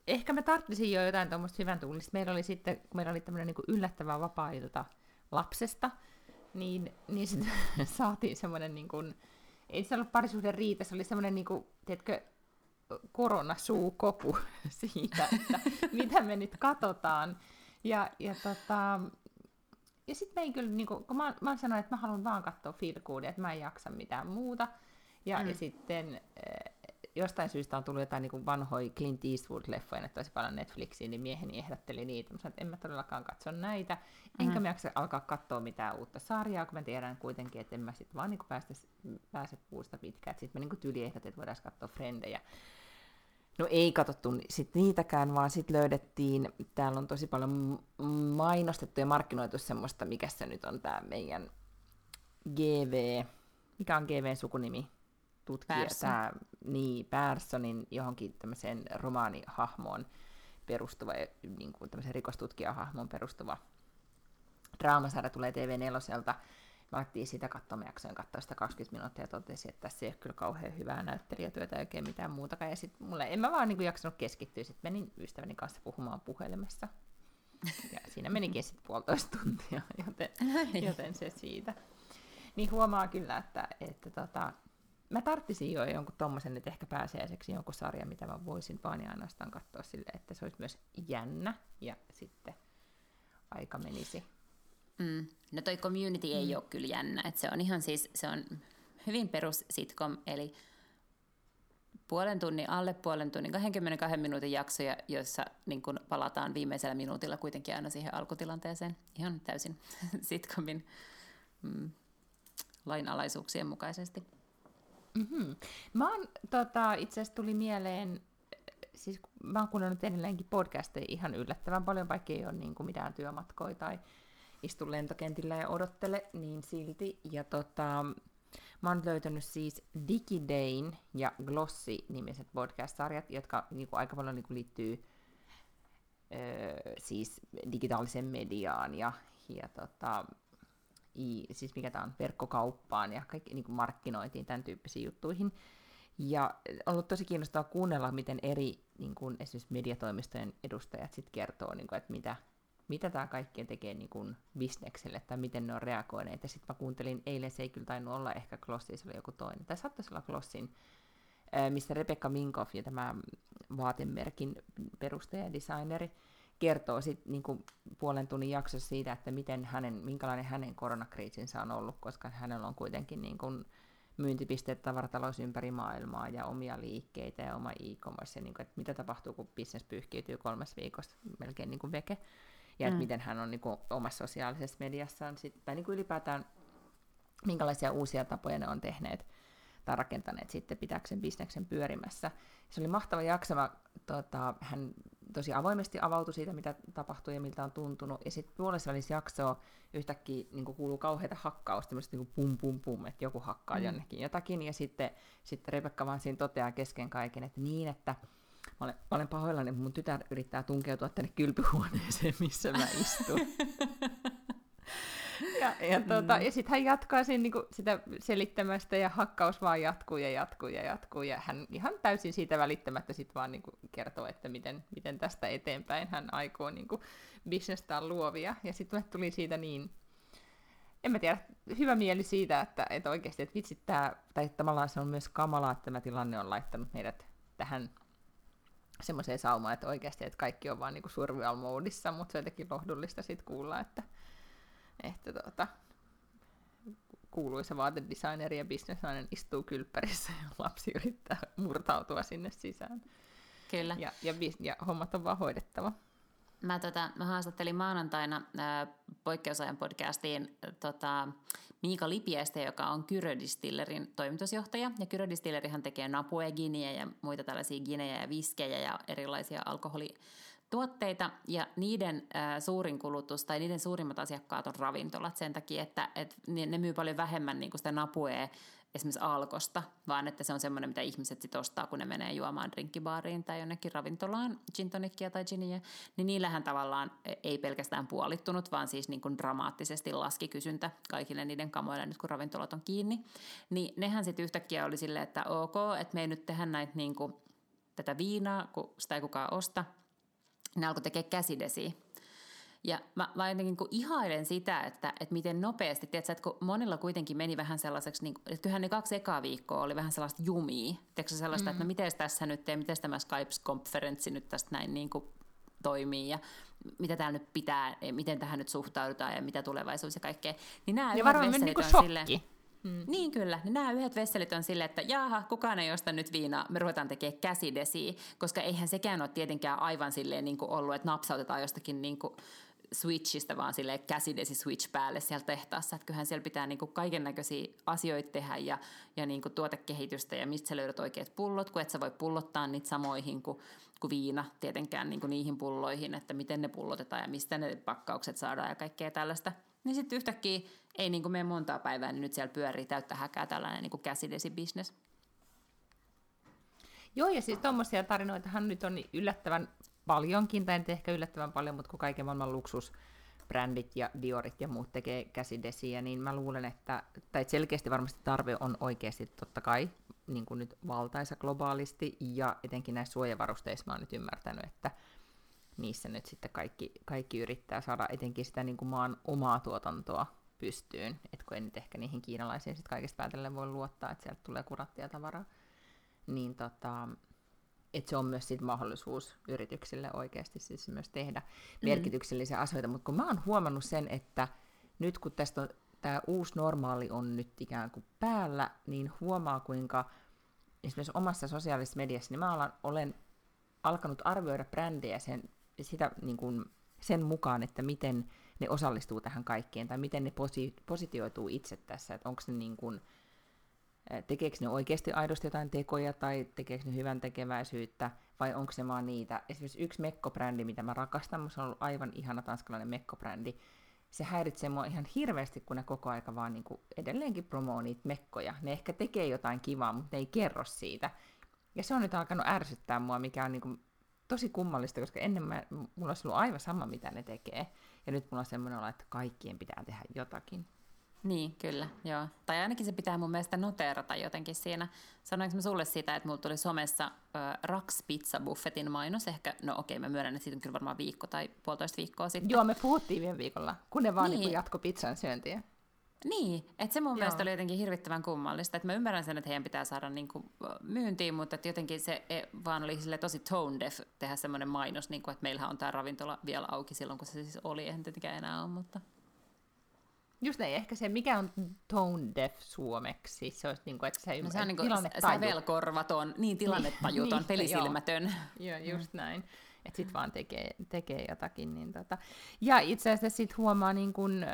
Ehkä mä tarttisin jo jotain tuommoista hyvän tuulista. Meillä oli sitten, kun meillä oli tämmöinen niin yllättävän vapaa-ilta lapsesta, niin, niin sitten saatiin semmoinen, niin kuin, ei se ollut parisuhde riitä, se oli semmoinen, niin kuin, tiedätkö, koronasuukopu siitä, että mitä me nyt katsotaan. Ja, ja, tota, ja sitten mä en kyllä, niin kuin, kun mä, mä sanoin, että mä haluan vaan katsoa feel goodia, että mä en jaksa mitään muuta. Ja, mm. ja sitten... Jostain syystä on tullut jotain niin vanhoja Clint Eastwood-leffoja, että olisi paljon Netflixiin, niin mieheni ehdotteli niitä. Mä sanoin, että en mä todellakaan katso näitä, mm-hmm. enkä mä jaksa alkaa katsoa mitään uutta sarjaa, kun mä tiedän kuitenkin, että en mä sitten vaan niin päästä, pääse puusta pitkään. Sitten mä niin tyli ehdotin, että voidaan katsoa Frendejä. No ei katsottu sit niitäkään, vaan sitten löydettiin, täällä on tosi paljon mainostettu ja markkinoitu semmoista, mikä se nyt on tämä meidän G V, mikä on G V:n sukunimi? Tutkija Persson. Tämä niin, Perssonin johonkin tämmöiseen romaanihahmoon perustuva, niin kuin tämmöiseen rikostutkijahahmoon perustuva draamasarja tulee T V neljältä. Mä alettiin sitä katsoa, mä jaksoin katsoa sitä kaksikymmentä minuuttia ja totesin, että tässä ei ole kyllä kauhean hyvää näyttelijätyötä ja oikein mitään muutakaan. Ja sit mulle, en mä vaan niin kuin jaksanut keskittyä, sit menin ystäväni kanssa puhumaan puhelimessa. Ja siinä menikin sitten puolitoista tuntia, joten, joten se siitä. Niin huomaa kyllä, että, että tota... Mä tarttisin jo jonkun tommosen, että ehkä pääsiäiseksi jonkun sarjan, mitä mä voisin vaan ja ainoastaan katsoa sille, että se olisi myös jännä ja sitten aika menisi. Mm. No toi community ei mm. ole kyllä jännä, että se on ihan siis, se on hyvin perus sitcom, eli puolen tunnin, alle puolen tunnin, kaksikymmentäkaksi minuutin jaksoja, joissa niin kun palataan viimeisellä minuutilla kuitenkin aina siihen alkutilanteeseen, ihan täysin sitcomin mm, lainalaisuuksien mukaisesti. Mm-hmm. Mä oon, tota, itse asiassa tuli mieleen, siis mä oon kuunnellut edelleenkin podcasteja ihan yllättävän paljon, vaikka ei ole niin kuin mitään työmatkoja tai istu lentokentillä ja odottele, niin silti. Ja tota, mä oon löytänyt siis DigiDane ja Glossi-nimiset podcast-sarjat, jotka niin kuin aika paljon niin kuin liittyy öö, siis digitaaliseen mediaan ja, ja tota... I, siis mikä tämä on, verkkokauppaan ja kaikki, niin kuin markkinointiin, tämän tyyppisiin juttuihin. Ja on ollut tosi kiinnostavaa kuunnella, miten eri niin kuin esimerkiksi mediatoimistojen edustajat sitten kertoo, niin kuin, että mitä, mitä tämä kaikki tekee niin kuin bisnekselle tai miten ne on reagoineet. Ja sitten mä kuuntelin eilen, se ei kyllä tainnut olla ehkä Glossi, se oli joku toinen, tai saattaisi olla Glossin, missä Rebekka Minkoff ja tämä vaatemerkin perustaja ja designeri kertoo sit niinku puolen tunnin jaksossa siitä, että miten hänen, minkälainen hänen koronakriisinsä on ollut, koska hänellä on kuitenkin niinku myyntipisteet, tavaratalous ympäri maailmaa ja omia liikkeitä ja oma e-commerce, ja niinku, että mitä tapahtuu, kun business pyyhkiytyy kolmessa viikossa melkein niinku veke, ja mm. että miten hän on niinku omassa sosiaalisessa mediassaan, sit, tai niinku ylipäätään minkälaisia uusia tapoja ne on tehneet tai rakentaneet sitten pitääkseen bisneksen pyörimässä. Se oli mahtava jakso. Mä, tota, hän tosi avoimesti avautui siitä, mitä tapahtui ja miltä on tuntunut. Ja sitten puolessa välissä jaksoa yhtäkkiä niin kuuluu kauheita hakkausta, tämmöistä niin pum pum pum, että joku hakkaa mm. jonnekin jotakin. Ja sitten, sitten Rebekka vaan siinä toteaa kesken kaiken, että niin, että mä olen, mä olen pahoillani, mun tytär yrittää tunkeutua tänne kylpyhuoneeseen, missä mä istun. Ja, ja, tuota, mm. ja sitten hän jatkaa sen, niin kuin, sitä selittämästä, ja hakkaus vaan jatkuu ja jatkuu ja jatkuu, ja hän ihan täysin siitä välittämättä sitten vaan niin kuin kertoo, että miten, miten tästä eteenpäin hän aikoo niin kuin bisnestään luovia. Ja sitten tuli siitä niin, en mä tiedä, hyvä mieli siitä, että, että oikeasti, että vitsi, tämä, tai tavallaan se on myös kamalaa, että tämä tilanne on laittanut meidät tähän semmoiseen saumaan, että oikeasti, että kaikki on vaan niin kuin survival moodissa, mutta se on jotenkin lohdullista sitten kuulla, että Että tuota, kuuluisa vaatedesigneri ja businessnainen istuu kylppärissä ja lapsi yrittää murtautua sinne sisään. Kyllä. Ja, ja, ja hommat on vaan hoidettava. Mä, tota, mä haastattelin maanantaina ää, poikkeusajan podcastiin tota, Miika Lipiäistä, joka on Kyrödistillerin toimitusjohtaja. Ja Kyrödistillerihän tekee napueginejä ja muita tällaisia ginejä ja viskejä ja erilaisia alkoholituotteita. Ja niiden ä, suurin kulutus tai niiden suurimmat asiakkaat on ravintolat sen takia, että et ne, ne myy paljon vähemmän niin kuin sitä napuea esimerkiksi alkosta, vaan että se on semmoinen, mitä ihmiset sit ostaa, kun ne menee juomaan drinkkibaariin tai jonnekin ravintolaan, gin tonickia tai giniä, niin niillähän tavallaan ei pelkästään puolittunut, vaan siis niin kuin dramaattisesti laski kysyntä kaikille niiden kamoille nyt, kun ravintolat on kiinni. Niin nehän sitten yhtäkkiä oli silleen, että ok, että me ei nyt tehdä näitä niin kuin tätä viinaa, kun sitä ei kukaan osta, ne alkoi tekemään käsidesiä. Ja mä, mä jotenkin kun ihailen sitä, että, että miten nopeasti, tiedätkö, että kun monilla kuitenkin meni vähän sellaiseksi, niin, että kyllähän ne kaksi ekaa viikkoa oli vähän sellaista jumia, tiedätkö sellaista, mm. että no miten tässä nyt ja miten tämä Skype-konferenssi nyt tästä näin niin kuin toimii ja mitä täällä nyt pitää, miten tähän nyt suhtaudutaan ja mitä tulevaisuus ja kaikkea. Niin nämä ja varmaan meni niin kuin shokki. Mm. Niin kyllä, niin nämä yhdet vesselit on silleen, että jaaha, kukaan ei osta nyt viinaa, me ruvetaan tekemään käsidesiä, koska eihän sekään ole tietenkään aivan silleen niin kuin ollut, että napsautetaan jostakin niin kuin switchistä, vaan silleen käsidesi switch päälle siellä tehtaassa, että kyllähän siellä pitää niinku kaikennäköisiä asioita tehdä ja, ja niinku tuotekehitystä ja mistä sä löydät oikeat pullot, kun et sä voi pullottaa niitä samoihin kuin, kuin viina tietenkään niinku niihin pulloihin, että miten ne pullotetaan ja mistä ne pakkaukset saadaan ja kaikkea tällaista. Niin sitten yhtäkkiä ei niinku mene montaa päivää, niin nyt siellä pyörii täyttä häkää tällainen niinku käsidesibisnes. Joo, ja siis tommosia tarinoitahan nyt on yllättävän paljonkin, tai ehkä yllättävän paljon, mutta kun kaiken maailman luksusbrändit ja Diorit ja muut tekee käsidesiä, niin mä luulen, että, tai selkeästi varmasti tarve on oikeasti totta kai niin kuin nyt valtaisa globaalisti, ja etenkin näissä suojavarusteissa mä oon nyt ymmärtänyt, että niissä nyt sitten kaikki, kaikki yrittää saada etenkin sitä niin kuin maan omaa tuotantoa pystyyn, että kun ei nyt ehkä niihin kiinalaisiin sitten kaikista päätellen voi luottaa, että sieltä tulee kurattia tavaraa, niin tota... Että se on myös sit mahdollisuus yrityksille oikeasti siis myös tehdä merkityksellisiä mm. asioita. Mutta kun mä oon huomannut sen, että nyt kun tästä tämä uusi normaali on nyt ikään kuin päällä, niin huomaa kuinka esimerkiksi omassa sosiaalisessa mediassa, niin mä olen, olen alkanut arvioida brändejä sen, sitä, niin kuin sen mukaan, että miten ne osallistuu tähän kaikkeen, tai miten ne posi, positioituu itse tässä, että onko se niin kuin tekeekö ne oikeasti aidosti jotain tekoja tai tekeekö ne hyvän tekeväisyyttä vai onko se vaan niitä. Esimerkiksi yksi mekkobrändi, mitä mä rakastan, se on ollut aivan ihana tanskalainen mekkobrändi. Se häiritsee mua ihan hirveästi, kun ne koko aika vaan niin kuin edelleenkin promoo niitä mekkoja. Ne ehkä tekee jotain kivaa, mutta ne ei kerro siitä. Ja se on nyt alkanut ärsyttää mua, mikä on niin kuin tosi kummallista, koska ennen mä, mulla olisi ollut aivan sama, mitä ne tekee. Ja nyt mulla on semmoinen olo, että kaikkien pitää tehdä jotakin. Niin, kyllä, joo. Tai ainakin se pitää mun mielestä noteerata jotenkin siinä. Sanoinko mä sulle sitä, että mulla tuli somessa ö, Rax Pizza Buffetin mainos? Ehkä, no okei, mä myönnän, että siitä on kyllä varmaan viikko tai puolitoista viikkoa sitten. Joo, me puhuttiin viime viikolla, kun ne vaan niin. Niin jatkoi pizzan syöntiä. Niin, että se mun Joo. mielestä oli jotenkin hirvittävän kummallista. Että mä ymmärrän sen, että heidän pitää saada niin kuin myyntiin, mutta että jotenkin se vaan oli sille tosi tone deaf tehdä semmoinen mainos, niin kuin, että meillähän on tämä ravintola vielä auki silloin, kun se siis oli. Eihän tietenkään enää ole, mutta... Just näin, ehkä se, mikä on tone deaf suomeksi, se olisi niin kuin, että se ei no, ymmärrä, niin tilannetaju. Sävelkorvaton, niin tilannetajuton, pelisilmätön. Joo, just näin. Että sit vaan tekee, tekee jotakin. Niin tota. Ja itse asiassa sit huomaa niin kuin...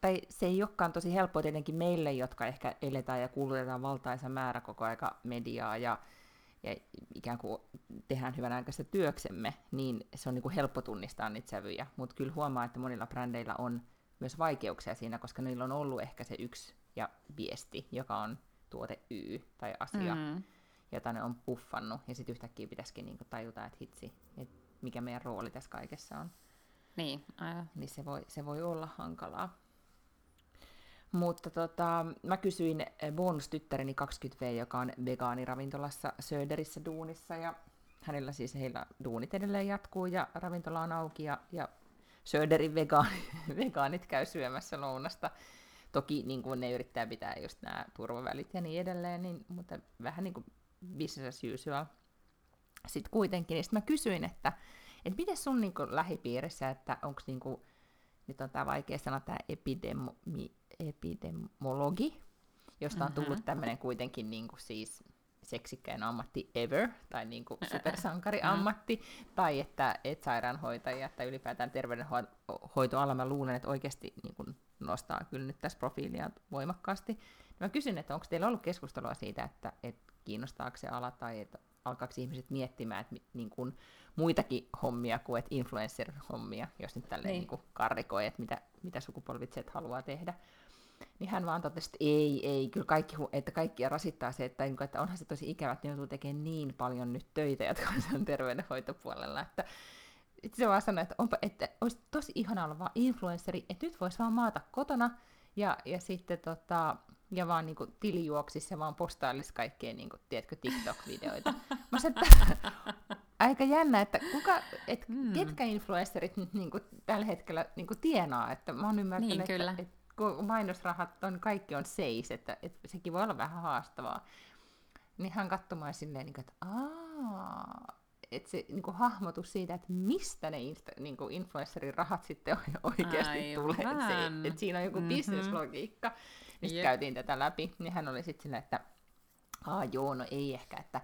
Tai se ei olekaan tosi helppoa tietenkin meille, jotka ehkä eletään ja kulutetaan valtaisa määrä koko aika mediaa ja, ja ikään kuin tehdään hyvänaikaista työksemme, niin se on niin kuin helppo tunnistaa niitä sävyjä. Mutta kyllä huomaa, että monilla brändeillä on myös vaikeuksia siinä, koska niillä on ollut ehkä se yksi ja viesti, joka on tuote Y tai asia, mm-hmm. jota ne on puffannut. Ja sitten yhtäkkiä pitäisikin niin kuin tajuta, että hitsi, että mikä meidän rooli tässä kaikessa on. Niin, aivan. Niin se voi, se voi olla hankalaa. Mutta tota, mä kysyin bonustyttäreni kaksikymmentä vuotiaan, joka on vegaaniravintolassa Söderissä duunissa, ja hänellä siis heillä duunit edelleen jatkuu, ja ravintola on auki, ja, ja Söderin vegaani, vegaanit käy syömässä lounasta. Toki niin kun ne yrittää pitää just nämä turvavälit ja niin edelleen, niin, mutta vähän niin kuin business as usual. Sitten kuitenkin, niin sit mä kysyin, että, että miten sun niin kun lähipiirissä, että onko niin kun, nyt on tämä vaikea sanoa, tämä epidemi, epidemiologi, josta on tullut tämmöinen kuitenkin niin kuin siis seksikkäin ammatti ever, tai niin kuin supersankariammatti, mm-hmm. tai että et sairaanhoitajia, tai ylipäätään terveydenhoitoala, mä luulen, että oikeasti niin kuin nostaa kyllä nyt tässä profiilia voimakkaasti. Mä kysyn, että onko teillä ollut keskustelua siitä, että, että kiinnostaako se ala, tai että alkaako ihmiset miettimään että niin kuin muitakin hommia kuin influencer-hommia, jos nyt tälleen niin. niin kuin karrikoi, että mitä, mitä sukupolvitset haluaa tehdä. Niin hän vaan totesi, että ei, ei, kyllä kaikki, että kaikkia rasittaa se, että, että onhan se tosi ikävä, että ne joutuu tekemään niin paljon nyt töitä, jotka on terveydenhoitopuolella. Että, että se vaan sanoi, että, onpa, että olisi tosi ihana olla vaan influensseri, että nyt voisi vaan maata kotona ja, ja sitten tota... Ja vaan niinku tilijuoksissa vaan postailisi kaikkea niinku, tiedätkö, TikTok-videoita. Mä sanon, että aika jännä, että kuka, et, mm. ketkä influencerit nyt niinku, tällä hetkellä niinku, tienaa. Että mä oon ymmärtänyt, niin, että, että kun mainosrahat on, kaikki on seis, että, että sekin voi olla vähän haastavaa. Niin hän katsomaan silleen, että aah, että se niinku, hahmotus siitä, että mistä ne insta- niinku, influencerin rahat sitten oikeasti Ai, tulee. Että, se, että siinä on joku mm-hmm. businesslogiikka. Niin yep. käytiin tätä läpi, niin hän oli sitten silleen, että aa joo, no ei ehkä, että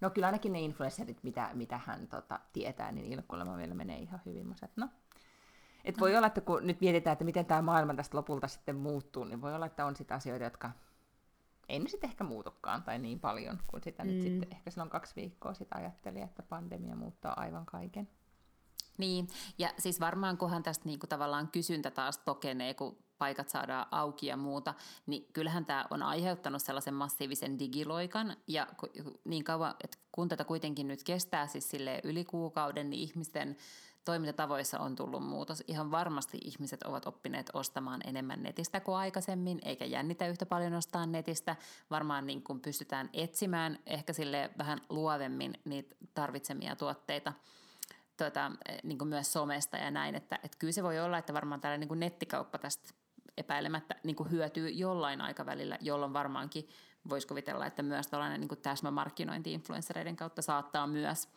no kyllä ainakin ne influencerit, mitä, mitä hän tota, tietää, niin ilkuulemma vielä menee ihan hyvin. Mä sanoin, että no. Et voi olla, että kun nyt mietitään, että miten tämä maailma tästä lopulta sitten muuttuu, niin voi olla, että on sitten asioita, jotka ei ne sitten ehkä muutukaan tai niin paljon, kun sitä mm. nyt sitten ehkä silloin kaksi viikkoa sitten ajattelin, että pandemia muuttaa aivan kaiken. Niin, ja siis varmaan kunhan tästä niinku tavallaan kysyntä taas tokenee, kun paikat saadaan auki ja muuta, niin kyllähän tämä on aiheuttanut sellaisen massiivisen digiloikan, ja niin kauan, että kun tätä kuitenkin nyt kestää siis silleen yli kuukauden, niin ihmisten toimintatavoissa on tullut muutos. Ihan varmasti ihmiset ovat oppineet ostamaan enemmän netistä kuin aikaisemmin, eikä jännitä yhtä paljon ostaa netistä. Varmaan niin kun pystytään etsimään ehkä silleen vähän luovemmin niitä tarvitsemia tuotteita. Tuota, niin kuin myös somesta ja näin, että, että kyllä se voi olla, että varmaan tällainen niin kuin nettikauppa tästä epäilemättä niin kuin hyötyy jollain aikavälillä, jolloin varmaankin voisi kuvitella, että myös tällainen niin kuin täsmämarkkinointi influenssereiden kautta saattaa myös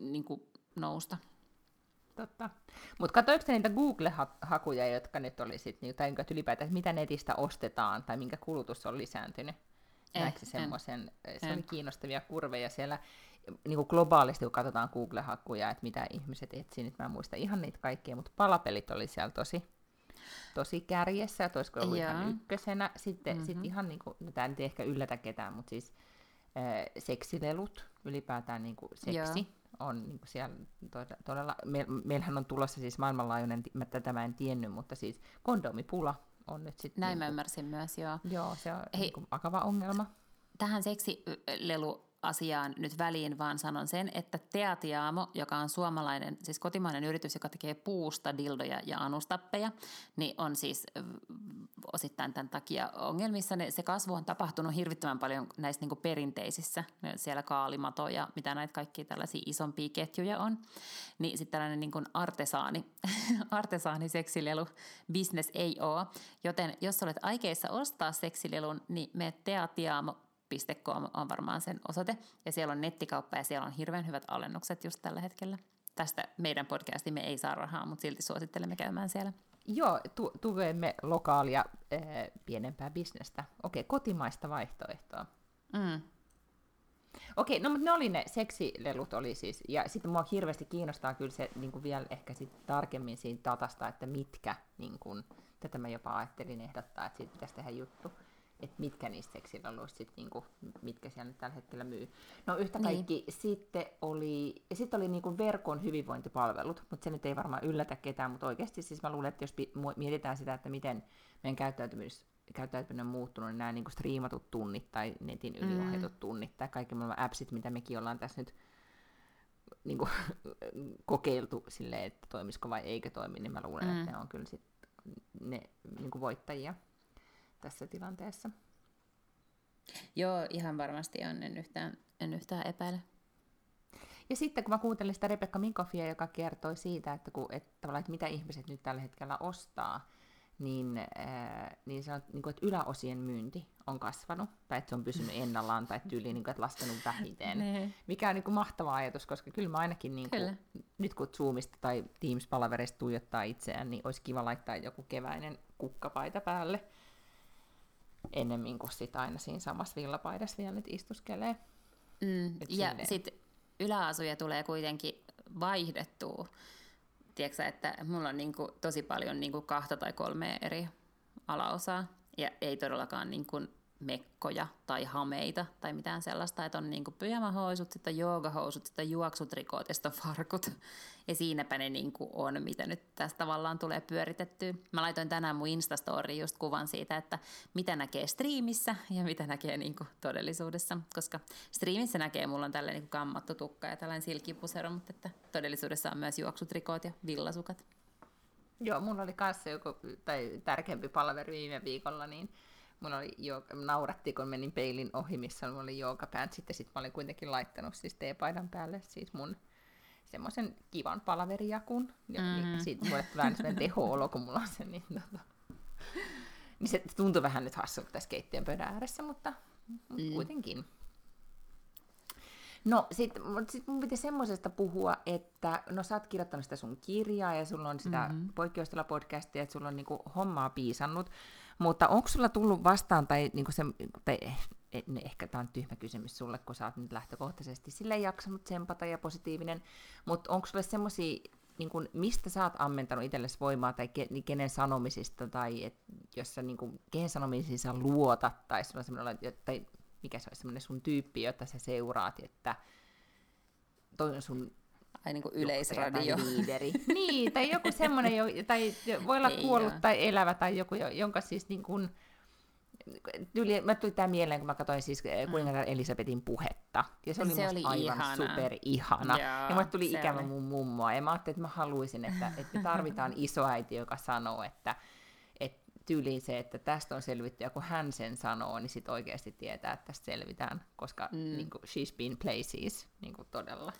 niin kuin nousta. Totta. Mutta katsoitko niitä Google-hakuja, jotka nyt oli sitten, tai ylipäätään, mitä netistä ostetaan tai minkä kulutus on lisääntynyt? Eh, semmoisen, se oli kiinnostavia kurveja siellä niin kuin globaalisti, kun katsotaan Google-hakuja, että mitä ihmiset etsii, nyt mä en muista ihan niitä kaikkia, mutta palapelit oli siellä tosi, tosi kärjessä, että olisiko ollut Joo. ihan ykkösenä. Sitten mm-hmm. sit ihan, niin kuin, no, tämä nyt ei ehkä yllätä ketään, mutta siis äh, seksilelut, ylipäätään niin kuin seksi Joo. on niin kuin siellä todella, todella me, meillähän on tulossa siis maailmanlaajuinen, mä tätä mä en tiennyt, mutta siis kondomipula. On nyt sit Näin niin kuin... mä ymmärsin myös, joo. Joo, se on Hei, niin kuin vakava ongelma. Tähän seksileluasiaan nyt väliin vaan sanon sen, että Teatiaamo, joka on suomalainen, siis kotimainen yritys, joka tekee puusta dildoja ja anustappeja, niin on siis osittain tämän takia ongelmissa. Ne, se kasvu on tapahtunut hirvittävän paljon näissä niin kuin perinteisissä, siellä kaalimato ja mitä näitä kaikkia tällaisia isompia ketjuja on. Niin sitten tällainen niin kuin artesaani, artesaani seksilelu business ei ole. Joten jos olet aikeissa ostaa seksilelun, niin mene teatiaamo piste com on varmaan sen osoite. Ja siellä on nettikauppa ja siellä on hirveän hyvät alennukset just tällä hetkellä. Tästä meidän podcastimme ei saa rahaa, mutta silti suosittelemme käymään siellä. Joo, tu- tuemme lokaalia äh, pienempää bisnestä. Okei, kotimaista vaihtoehtoa. Mm. Okei, no mutta ne oli ne seksilelut oli siis. Ja sitten mua hirveästi kiinnostaa kyllä se niin kuin vielä ehkä sit tarkemmin siinä datasta, että mitkä, niin kuin, tätä mä jopa ajattelin ehdottaa, että siitä pitäisi tehdä juttu. Että mitkä niistä seksileluista sitten, niinku, mitkä siellä nyt tällä hetkellä myy. No yhtä kaikki, niin. sitten oli, sit oli niinku verkon hyvinvointipalvelut, mutta se nyt ei varmaan yllätä ketään, mutta oikeasti siis mä luulen, että jos mietitään sitä, että miten meidän käyttäytymys, käyttäytyminen on muuttunut, niin nämä niinku striimatut tunnit tai netin yliohjatut mm. tunnit tai kaikki maailman appsit, mitä mekin ollaan tässä nyt niinku, kokeiltu silleen, että toimisiko vai eikö toimi, niin mä luulen, mm. että ne on kyllä sit ne niinku voittajia tässä tilanteessa. Joo, ihan varmasti on, en yhtään, en yhtään epäile. Ja sitten kun mä kuuntelin sitä Rebekka Minkoffia, joka kertoi siitä, että, kun, että, että mitä ihmiset nyt tällä hetkellä ostaa, niin, äh, niin se on, niin kuin, että yläosien myynti on kasvanut, tai että se on pysynyt ennallaan, tai tyyliin, niin kuin, että laskenut vähiten, mikä on niin kuin, mahtava ajatus, koska kyllä mä ainakin niin kuin, kyllä. nyt kun Zoomista tai Teams-palaverista tuijottaa itseään, niin olisi kiva laittaa joku keväinen kukkapaita päälle, ennemmin kuin sit aina siinä samassa villapaidassa vielä nyt istuskelee. Mm, ja sitten yläasuja tulee kuitenkin vaihdettua. Tiedätkö sä, että mulla on niinku tosi paljon niinku kahta tai kolmea eri alaosaa, ja ei todellakaan niinku mekkoja tai hameita tai mitään sellaista, että on niinku pyjämähousut, sitten on joogahousut, sitten on juoksutrikot ja sitten on farkut. Ja siinäpä ne niinku on, mitä nyt tässä tavallaan tulee pyöritettyä. Mä laitoin tänään mun Instastoriin just kuvan siitä, että mitä näkee striimissä ja mitä näkee niinku todellisuudessa. Koska striimissä näkee, mulla on tällainen niinku kammattu tukka ja tällainen silkipusero, mutta että todellisuudessa on myös juoksutrikot ja villasukat. Joo, mulla oli kanssa joku tai tärkeämpi palaveri viime viikolla, niin Mun oli jooga, naurattiin, kun menin peilin ohi, missä mulla oli joogapäät. Sitten sit mä olin kuitenkin laittanut siis teepaidan päälle siis mun semmoisen kivan palaverijakun. Ja mm. siitä mulle tulee aina semmoinen teho-olo, kun mulla on se. Niin, tota. niin se tuntui vähän nyt hassulta tässä keittiön pöydän ääressä, mutta mm. kuitenkin. No sit, sit mun piti semmoisesta puhua, että no sä oot kirjoittanut sitä sun kirjaa ja sulla on sitä mm-hmm. poikkeustila-podcastia, että sulla on niinku hommaa piisannut, mutta onko sulla tullut vastaan, tai, niinku se, tai eh, no, ehkä tää on tyhmä kysymys sulle, kun sä oot nyt lähtökohtaisesti silleen jaksanut tsempata ja positiivinen, mutta onko sulle semmosia, niinku, mistä sä oot ammentanut itsellesi voimaa, tai ke, kenen sanomisista, tai et, jos sä, niinku, kehen sanomisiin sä luotat, tai sulla on semmoinen, tai mikä se olisi semmoinen sun tyyppi, jota sä seuraat, että toi on sun ai niin kuin yleisradio. Niin, tai joku semmoinen, jo, tai voi olla ei kuollut ole. Tai elävä, tai joku, jonka siis niin kuin, tyli, mä tuli tää mieleen, kun mä katsoin siis kuningatar Elisabetin puhetta, ja se oli, se oli aivan ihana. Superihana. Joo, ja mulle tuli ikävä oli. Mun mummoa, ja mä ajattelin, että mä haluaisin, että, että me tarvitaan isoäiti, joka sanoo, että tyyliin se, että tästä on selvitty, ja kun hän sen sanoo, niin sit oikeasti tietää, että tästä selvitään, koska mm. niin kuin, she's been places, niin kuin todella.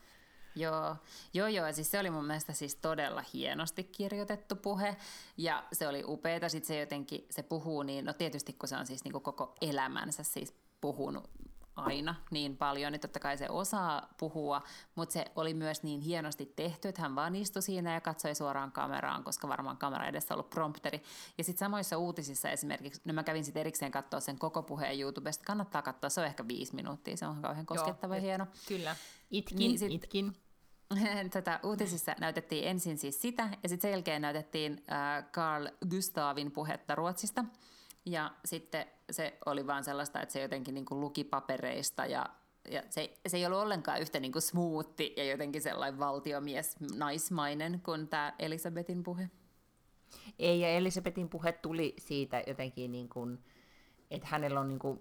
Joo, joo, joo, siis se oli mun mielestä siis todella hienosti kirjoitettu puhe, ja se oli upeeta, sit se jotenkin, se puhuu niin, no tietysti kun se on siis niin kuin koko elämänsä siis puhunut aina niin paljon, niin totta kai se osaa puhua, mutta se oli myös niin hienosti tehty, että hän vaan istui siinä ja katsoi suoraan kameraan, koska varmaan kamera edessä on ollut prompteri. Ja sitten samoissa uutisissa esimerkiksi, no mä kävin sitten erikseen katsoa sen koko puheen YouTubesta, kannattaa katsoa, se on ehkä viisi minuuttia, se on kauhean koskettava ja hieno. Kyllä, itkin, niin sit, itkin. Tätä uutisissa näytettiin ensin siis sitä, ja sitten sen jälkeen näytettiin äh, Carl Gustavin puhetta Ruotsista, ja sitten se oli vaan sellaista, että se jotenkin niin kuin luki papereista ja, ja se, se ei ollut ollenkaan yhtä niin kuin smoothi ja jotenkin sellainen valtiomies, naismainen kuin tämä Elisabetin puhe. Ei, ja Elisabetin puhe tuli siitä jotenkin, niin kuin, että hänellä on niin kuin,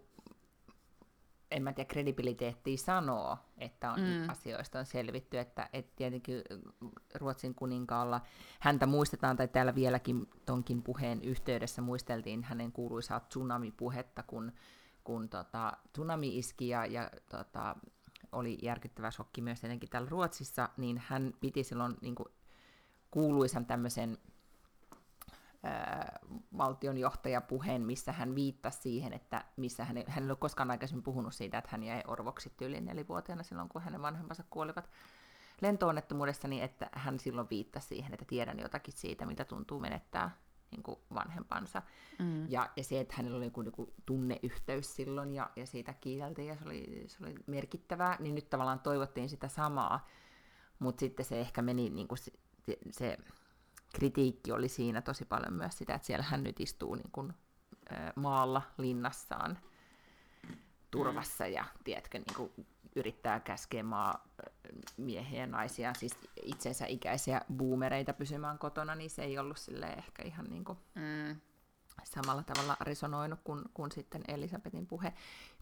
en mä tiedä kredibiliteettiä sanoa, että on, mm. asioista on selvitty, että et tietenkin Ruotsin kuninkaalla häntä muistetaan, tai täällä vieläkin tonkin puheen yhteydessä muisteltiin hänen kuuluisaa tsunami-puhetta, kun, kun tota, tsunami iski ja, ja tota, oli järkyttävä shokki myös tietenkin täällä Ruotsissa, niin hän piti silloin niin kuin kuuluisan tämmöisen valtionjohtajapuheen, missä hän viittasi siihen, että missä hän ei, hän ei ole koskaan aikaisemmin puhunut siitä, että hän jäi orvoksi tyylin nelivuotiaana silloin, kun hänen vanhempansa kuolivat lentoonnettomuudessa, niin että hän silloin viittasi siihen, että tiedän jotakin siitä, mitä tuntuu menettää niin kuin vanhempansa. Mm. Ja, ja se, että hänellä oli joku, joku tunneyhteys silloin, ja, ja siitä kiiteltiin, ja se oli, se oli merkittävää, niin nyt tavallaan toivottiin sitä samaa, mutta sitten se ehkä meni niin kuin se, se kritiikki oli siinä tosi paljon myös sitä, että siellä hän nyt istuu niin kuin maalla, linnassaan, turvassa ja tiedätkö, niin kuin yrittää käskeä maa miehiä ja naisia, siis itsensä ikäisiä boomereita pysymään kotona, niin se ei ollut silleen ehkä ihan niin kuin mm. samalla tavalla resonoinut kuin, kuin sitten Elisabetin puhe.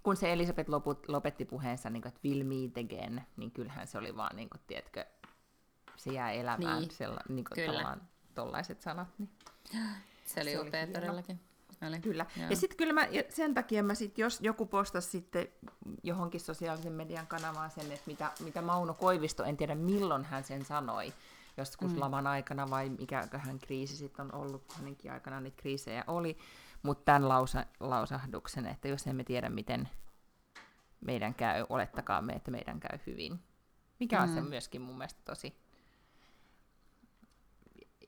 Kun se Elisabet loput, lopetti puheensa, niin kuin, että will meet again, niin kyllähän se oli vaan, niin kuin, tiedätkö, se jää elämään niin, sella, niin kuin tavallaan tollaiset sanat. Niin. Se oli se upea oli todellakin. Oli. Kyllä. Joo. Ja sitten kyllä mä, sen takia mä sit, jos joku postasi sitten johonkin sosiaalisen median kanavaan sen, että mitä, mitä Mauno Koivisto, en tiedä milloin hän sen sanoi, joskus mm. laman aikana vai mikäköhän kriisi sitten on ollut, kun hänenkin aikana niitä kriisejä oli, mutta tämän lausa, lausahduksen, että jos emme tiedä, miten meidän käy, olettakaamme, että meidän käy hyvin. Mikä mm. on se myöskin mun mielestä tosi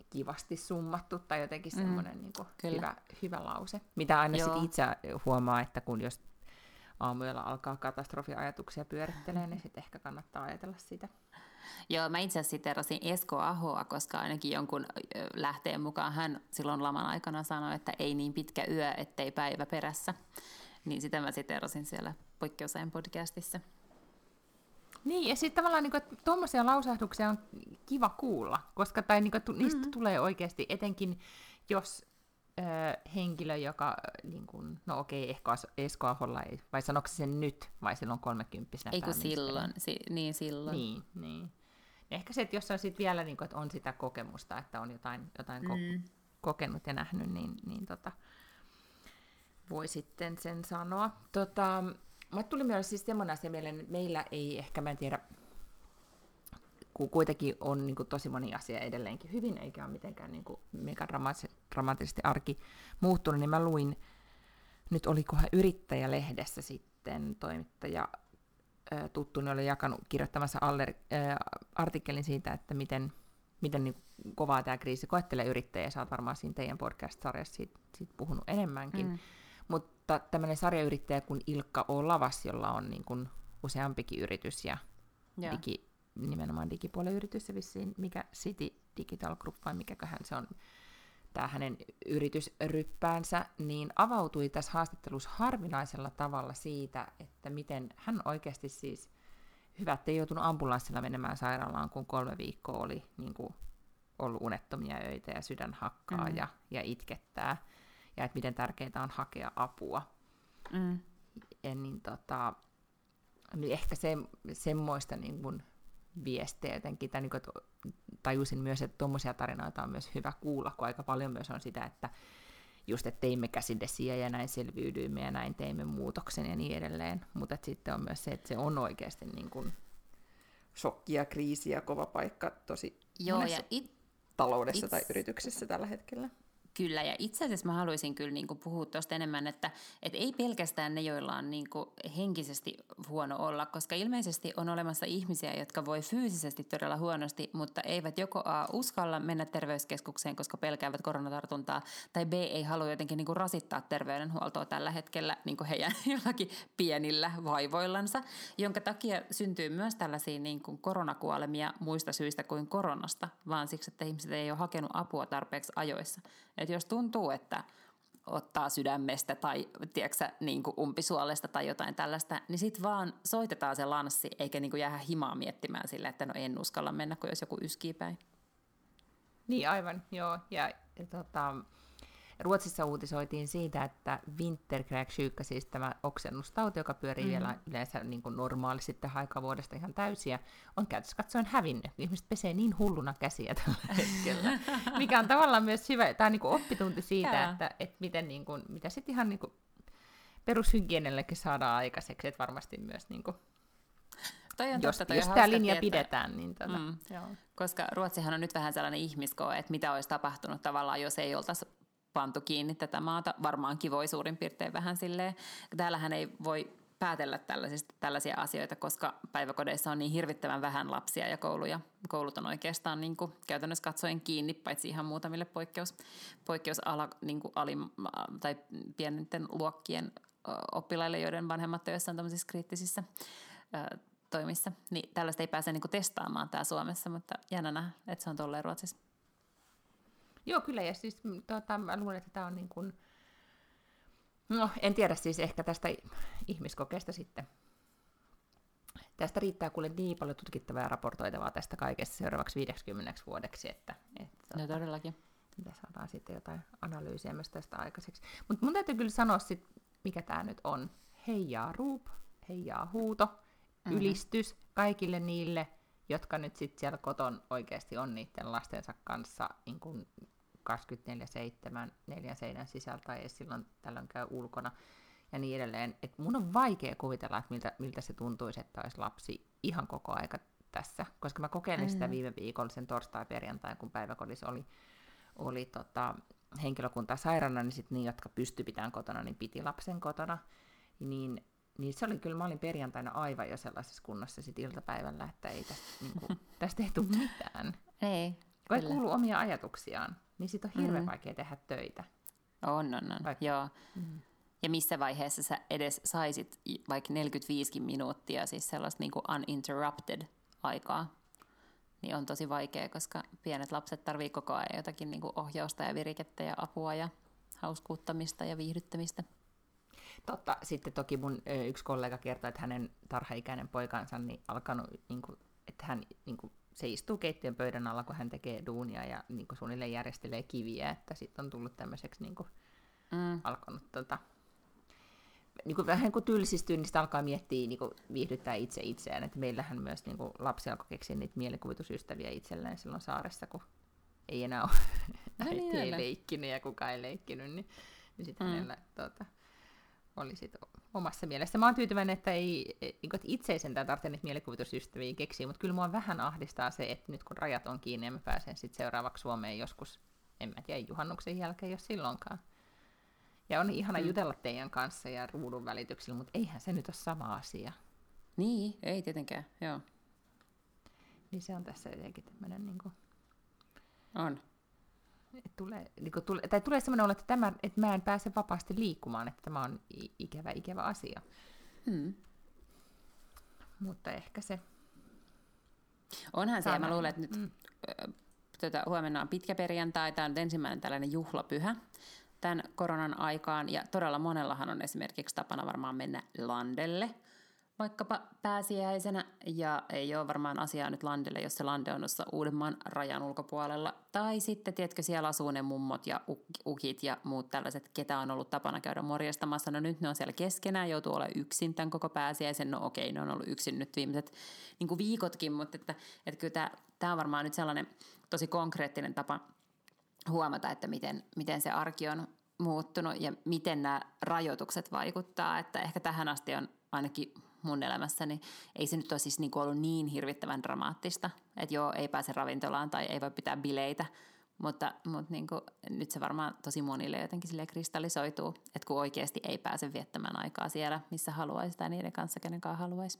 kivasti summattu tai jotenkin semmoinen mm, niinku hyvä, hyvä lause. Mitä aina sit itse huomaa, että kun jos aamuyöllä alkaa katastrofiajatuksia pyörittelee, niin sitten ehkä kannattaa ajatella sitä. Joo, mä itse asiassa siteerasin Esko Ahoa, koska ainakin jonkun lähteen mukaan hän silloin laman aikana sanoi, että ei niin pitkä yö, ettei päivä perässä. Niin sitä mä siteerasin siellä Poikkeusajan podcastissa. Niin, ja sitten tavallaan niinku, että tuommoisia lausahduksia on kiva kuulla, koska tai niinku, tu, niistä mm-hmm. tulee oikeasti, etenkin jos ö, henkilö, joka, niinku, no okei, ehkä Esko Aholla ei, vai sanoiko sen nyt, vai silloin kolmekymppisenä pääministerinä? Eiku silloin, si, niin silloin. Niin, niin. Ehkä se, että jos on sit vielä, niinku, että on sitä kokemusta, että on jotain, jotain mm. ko- kokenut ja nähnyt, niin, niin tota, voi sitten sen sanoa. Tota, mä tuli myös siis semmoinen asia mieleen, että meillä ei ehkä, mä en tiedä, kun kuitenkin on niin kuin tosi moni asia edelleenkin hyvin, eikä ole mitenkään niin kuin mega dramaattisesti arki muuttunut, niin mä luin, nyt olikohan Yrittäjä-lehdessä sitten toimittaja ää, tuttuni oli jakanut kirjoittamassa aller, ää, artikkelin siitä, että miten, miten niin kuin kovaa tämä kriisi koettelee yrittäjä, sä oot varmaan siinä teidän podcast-sarjassa siitä, siitä puhunut enemmänkin. Mm. Mutta tämmöinen sarjayrittäjä kuin Ilkka Olavas, jolla on niin kuin useampikin yritys ja digi, nimenomaan digipuolen yritys ja vissiin mikä City Digital Group vai mikäköhän se on, tämä hänen yritysryppäänsä, niin avautui tässä haastattelussa harvinaisella tavalla siitä, että miten hän oikeasti siis, hyvä, ettei joutunut ambulanssilla menemään sairaalaan, kun kolme viikkoa oli niin kuin ollut unettomia öitä ja sydän hakkaa mm-hmm. ja, ja itkettää. Ja että miten tärkeää on hakea apua. Mm. Ja niin tota, niin ehkä se, semmoista niin kun viestejä jotenkin, tai niin kun, tajusin myös, että tuommoisia tarinoita on myös hyvä kuulla, kun aika paljon myös on sitä, että just, että teimme käsidesiä ja näin selviydyimme ja näin teimme muutoksen ja niin edelleen. Mutta sitten on myös se, että se on oikeasti niin kun shokkia, kriisiä, kova paikka tosi Joo, monessa ja it... taloudessa it... tai yrityksessä tällä hetkellä. Kyllä, ja itse asiassa mä haluaisin kyllä niin kuin puhua tuosta enemmän, että, että ei pelkästään ne, joilla on niin kuin henkisesti huono olla, koska ilmeisesti on olemassa ihmisiä, jotka voi fyysisesti todella huonosti, mutta eivät joko A, uskalla mennä terveyskeskukseen, koska pelkäävät koronatartuntaa, tai B, ei halua jotenkin niin kuin rasittaa terveydenhuoltoa tällä hetkellä niin kuin heidän jollakin pienillä vaivoillansa, jonka takia syntyy myös tällaisia niin kuin koronakuolemia muista syistä kuin koronasta, vaan siksi, että ihmiset ei ole hakenut apua tarpeeksi ajoissa. Että jos tuntuu, että ottaa sydämestä tai tiedätkö, niin kuin umpisuolesta tai jotain tällaista, niin sitten vaan soitetaan se lanssi, eikä niin kuin jäädä himaa miettimään sillä, että no en uskalla mennä, kun jos joku yskii päin. Niin aivan, joo. Ja, ja tota, Ruotsissa uutisoitiin siitä, että winterkräksyykä, siis tämä oksennustauti, joka pyörii mm-hmm. vielä yleensä niin kuin normaalisti sitten haikavuodesta ihan täysiä, on käytössä katsoen hävinnyt. Ihmiset pesee niin hulluna käsiä tällä hetkellä, mikä on tavallaan myös hyvä, tämä on niin kuin oppitunti siitä, että, että miten, niin kuin, mitä sitten ihan niin kuin perushygienellekin saadaan aikaiseksi, että varmasti myös niin kuin Jos, jos tämä linja tietää. pidetään, niin tota. Mm. Koska Ruotsihan on nyt vähän sellainen ihmiskoe, että mitä olisi tapahtunut tavallaan, jos ei oltaisi pantu kiinni tätä maata. Varmaankin voi suurin piirtein vähän silleen. Täällähän ei voi päätellä tällaisia asioita, koska päiväkodeissa on niin hirvittävän vähän lapsia ja kouluja. Koulut on oikeastaan niin kuin käytännössä katsoen kiinni, paitsi ihan muutamille poikkeus, poikkeusala, niin kuin alim, tai pienten luokkien oppilaille, joiden vanhemmat töissä on tämmöisissä kriittisissä toimissa, niin tällaista ei pääse niinku testaamaan tää Suomessa, mutta jännä nähdä, että se on tolleen Ruotsissa. Joo, kyllä, ja siis tota, mä luulen, että tää on niin kuin, no en tiedä siis ehkä tästä ihmiskokeesta sitten. Tästä riittää kuule niin paljon tutkittavaa ja raportoitavaa tästä kaikesta seuraavaksi viideksikymmeneksi vuodeksi, että, että no todellakin. Mitä saadaan sitten jotain analyysiä myös tästä aikaiseksi. Mutta mun täytyy kyllä sanoa sit, mikä tää nyt on. Heijaa ruup, heijaa huuto. Mm-hmm. Ylistys kaikille niille, jotka nyt sitten siellä koton oikeasti on niiden lastensa kanssa niin kuin kaksikymmentäneljä seitsemän neljän seinän sisällä tai edes silloin tällöin käy ulkona ja niin edelleen. Et mun on vaikea kuvitella, että miltä, miltä se tuntuisi, että olisi lapsi ihan koko aika tässä, koska mä kokeilin mm-hmm. sitä viime viikolla sen torstai-perjantain, kun päiväkodissa oli, oli tota, henkilökuntaa sairaana, niin sitten ne, jotka pysty pitämään kotona, niin piti lapsen kotona, niin Niin se oli kyllä, mä olin perjantaina aivan jo sellaisessa kunnossa sit iltapäivällä, että ei tästä, niin kuin, tästä ei tule mitään. Ei. Kun ei kuulu omia ajatuksiaan, niin sit on hirveän mm-hmm. vaikea tehdä töitä. On, on, on. Vaikka. Joo. Mm-hmm. Ja missä vaiheessa sä edes saisit vaikka neljäkymmentäviisi minuuttia, siis sellaista niin kuin uninterrupted aikaa, niin on tosi vaikea, koska pienet lapset tarvii koko ajan jotakin niin kuin ohjausta ja virikettä ja apua ja hauskuuttamista ja viihdyttämistä. Totta, sitten toki mun yksi kollega kertoi, että hänen tarhaikäinen poikansa niin alkanut, niin kuin, että hän, niin kuin, se istuu keittiön pöydän alla, kun hän tekee duunia ja niin kuin, suunnilleen järjestelee kiviä, että sitten on tullut tämmöiseksi niin kuin, mm. alkanut tota, niin kuin, vähän kun tylsistyy, niin sitä alkaa miettiä niin kuin, viihdyttää itse itseään, että meillähän myös niin kuin, lapsi alkoi keksiä niitä mielikuvitusystäviä itselleen silloin saaressa, kun ei enää ole, no, äiti niin ei ole leikkinyt ja kukaan ei leikkinyt, niin, niin sitten mm. hänellä tota, oli sit omassa mielessä. Mä oon tyytyväinen, että, ei, että itse ei sentään tarvitse niitä mielikuvitusystäviä keksiä, mutta kyllä mua vähän ahdistaa se, että nyt kun rajat on kiinni ja mä pääsen sitten seuraavaksi Suomeen joskus, en mä tiedä, juhannuksen jälkeen, jos silloinkaan. Ja on ihana mm. jutella teidän kanssa ja ruudun välityksellä, mutta eihän se nyt ole sama asia. Niin, ei tietenkään, joo. Niin se on tässä jotenkin tämmöinen niin kuin... On. Tulee, niin kuin, tule, tai tulee sellainen olo, että, tämä, että mä en pääse vapaasti liikkumaan, että tämä on ikävä, ikävä asia. Hmm. Mutta ehkä se... Onhan se, mä luulen, että nyt mm. tuota, huomenna on pitkä perjantai, tämä on nyt ensimmäinen tällainen juhlapyhä tämän koronan aikaan, ja todella monellahan on esimerkiksi tapana varmaan mennä landelle, vaikkapa pääsiäisenä, ja ei ole varmaan asiaa nyt landille, jos se lande on tuossa Uudenmaan rajan ulkopuolella. Tai sitten, tiedätkö, siellä asuu ne mummot ja ukit ja muut tällaiset, ketä on ollut tapana käydä morjastamassa. No nyt ne on siellä keskenään, joutuu olemaan yksin tämän koko pääsiäisen. No okei, ne on ollut yksin nyt viimeiset niin kuin viikotkin, mutta että, että kyllä tämä, tämä on varmaan nyt sellainen tosi konkreettinen tapa huomata, että miten, miten se arki on muuttunut ja miten nämä rajoitukset vaikuttaa. Että ehkä tähän asti on ainakin... mun elämässäni, ei se nyt ole siis niinku ollut niin hirvittävän dramaattista, että joo, ei pääse ravintolaan tai ei voi pitää bileitä, mutta, mutta niinku, nyt se varmaan tosi monille jotenkin silleen kristallisoituu, että kun oikeasti ei pääse viettämään aikaa siellä, missä haluaisi tai niiden kanssa, kenenkaan haluaisi.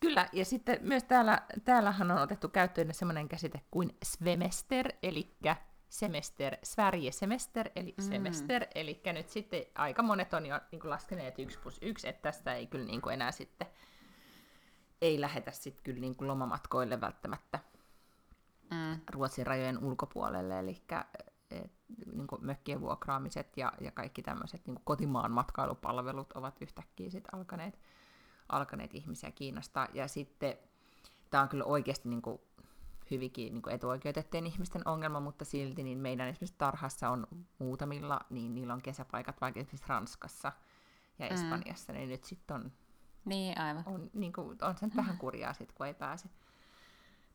Kyllä, ja sitten myös täällä, täällähän on otettu käyttöön semmoinen käsite kuin svemester, eli semester, Sverige-semester, eli semester, mm. eli nyt sitten aika monet on jo niin kuin laskeneet yksi plus yksi, että tästä ei kyllä niin kuin enää sitten, ei lähetä sitten kyllä niin kuin lomamatkoille välttämättä mm. Ruotsin rajojen ulkopuolelle, eli et, niin kuin mökkien vuokraamiset ja, ja kaikki tämmöiset niin kuin kotimaan matkailupalvelut ovat yhtäkkiä sitten alkaneet, alkaneet ihmisiä kiinnostaa, ja sitten tämä on kyllä oikeasti niin kuin hyvinkin niin kuin etuoikeutettujen ihmisten ongelma, mutta silti niin meidän esimerkiksi tarhassa on muutamilla, niin niillä on kesäpaikat vaikka esimerkiksi Ranskassa ja Espanjassa, mm. niin nyt sitten on, niin, aivan. on, niin kuin, on sen vähän kurjaa sitten, kun ei pääse,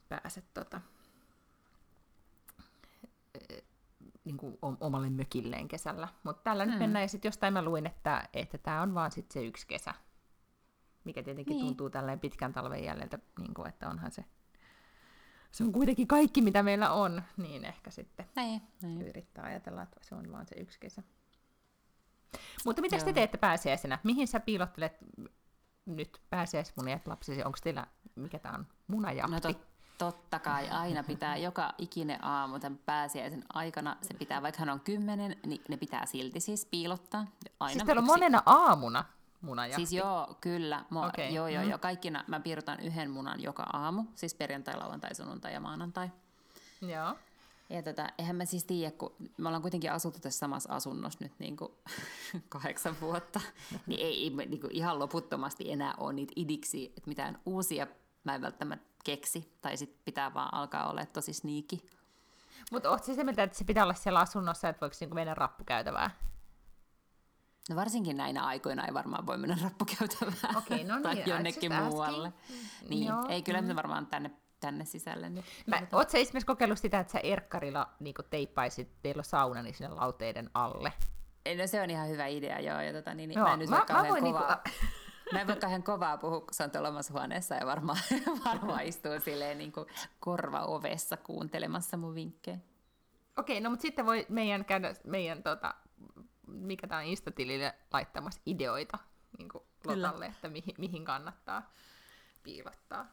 pääse tota, niin kuin omalle mökilleen kesällä. Mutta tällä mm. nyt mennään, ja sitten jostain mä luin, että tämä on vaan sitten se yksi kesä, mikä tietenkin niin. tuntuu tälleen pitkän talven jäljeltä, niin kuin, että onhan se, se on kuitenkin kaikki, mitä meillä on, niin ehkä sitten näin, näin. Yrittää ajatella, että se on vaan se yksi kesä. Mutta mitäs te teette pääsiäisenä? Mihin sä piilottelet nyt pääsiäismuniat lapsesi? Onko teillä, mikä tää on, munajahti? No tot, totta kai, aina pitää joka ikinen aamu tämän pääsiäisen aikana, se pitää, vaikka hän on kymmenen, niin ne pitää silti siis piilottaa. Aina siis teillä on monena aamuna? Munajahti. Siis joo, kyllä. Mua, okay. Joo, joo, mm. joo. Kaikkina mä piirrotan yhden munan joka aamu, siis perjantai, lauantai, sunnuntai ja maanantai. Joo. Ja tätä, eihän mä siis tiedä, kun me ollaan kuitenkin asuttu tässä samassa asunnossa nyt niin kuin kahdeksan vuotta, niin ei niin kuin ihan loputtomasti enää ole niitä idiksi, että mitään uusia mä en välttämättä keksi, tai sitten pitää vaan alkaa olla tosi sneaky. Mutta ootko se mieltä, että se pitää olla siellä asunnossa, että voiko niin mennä rappukäytävää? No varsinkin näinä aikoina ei varmaan voi mennä rappukäytävään okay, no niin, tai jonnekin muualle. Niin, joo, ei kyllä mm. me varmaan tänne, tänne sisälle. Niin. Oletko sä esimerkiksi kokeillut sitä, että sä erkkarilla niin teippaisit, teillä on sauna, niin sinne lauteiden alle? No se on ihan hyvä idea, joo. Ja tota, niin, joo mä en nyt mä, voi kauhean kovaa, niinku... kauhean kovaa puhua, kun se on tuolla omassa huoneessa ja varmaan, varmaan istuu silleen niin kuin korva ovessa kuuntelemassa mun vinkkejä. Okei, okay, no mutta sitten voi meidän käydä... Meidän, tota, mikä tämä on Insta-tilille laittamassa ideoita niin kuin Lotalle, että mihin, mihin kannattaa piilottaa.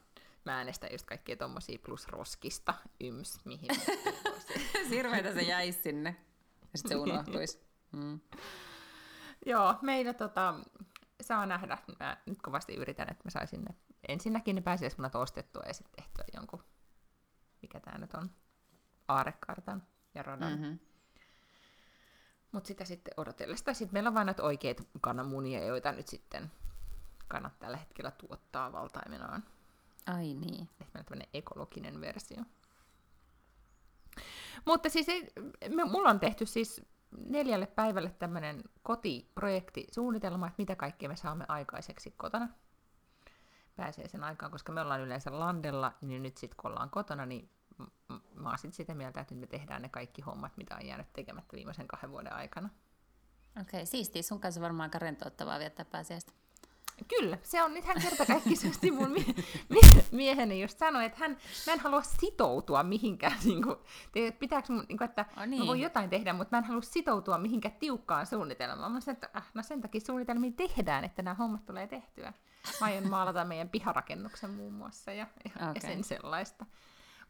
Mä äänestän just kaikkia tommosia plus roskista, yms, mihin. Sirveitä se jäisi sinne, ja sitten se unohtuisi. Mm. Joo, meillä tota, saa nähdä. Mä nyt kovasti yritän, että mä saisin ne. Ensinnäkin ne pääsiäismunat ostettua ja sitten tehtyä jonkun, mikä tää nyt on, aarekartan ja radan. Mm-hmm. Mutta sitä sitten odotellessa. Sitten meillä on vain näitä oikeita kananmunia, joita nyt sitten kannat tällä hetkellä tuottaa valtaimenaan. Ai niin. Ehkä on tämmöinen ekologinen versio. Mutta siis ei, me, mulla on tehty siis neljälle päivälle tämmöinen kotiprojektisuunnitelma, että mitä kaikkea me saamme aikaiseksi kotona. Pääsee sen aikaan, koska me ollaan yleensä landella, niin nyt sitten kun ollaan kotona, niin mä oon sitten sitä mieltä, että nyt me tehdään ne kaikki hommat, mitä on jäänyt tekemättä viimeisen kahden vuoden aikana. Okei, siistiä. Sun kanssa varmaan aika rentouttavaa viettää pääsiäistä. Kyllä, se on ihan kertakaikkisesti mun mie- mie- mieheni just sanoi, että hän, mä en halua sitoutua mihinkään. Niin kuin, pitääkö mun, niin kuin, että oh, niin. mä voin jotain tehdä, mutta mä en halua sitoutua mihinkään tiukkaan suunnitelmaan. Mä sanoin, että äh, no sen takia suunnitelmia tehdään, että nämä hommat tulee tehtyä. Mä aion maalata meidän piharakennuksen muun muassa ja, okay. ja sen sellaista.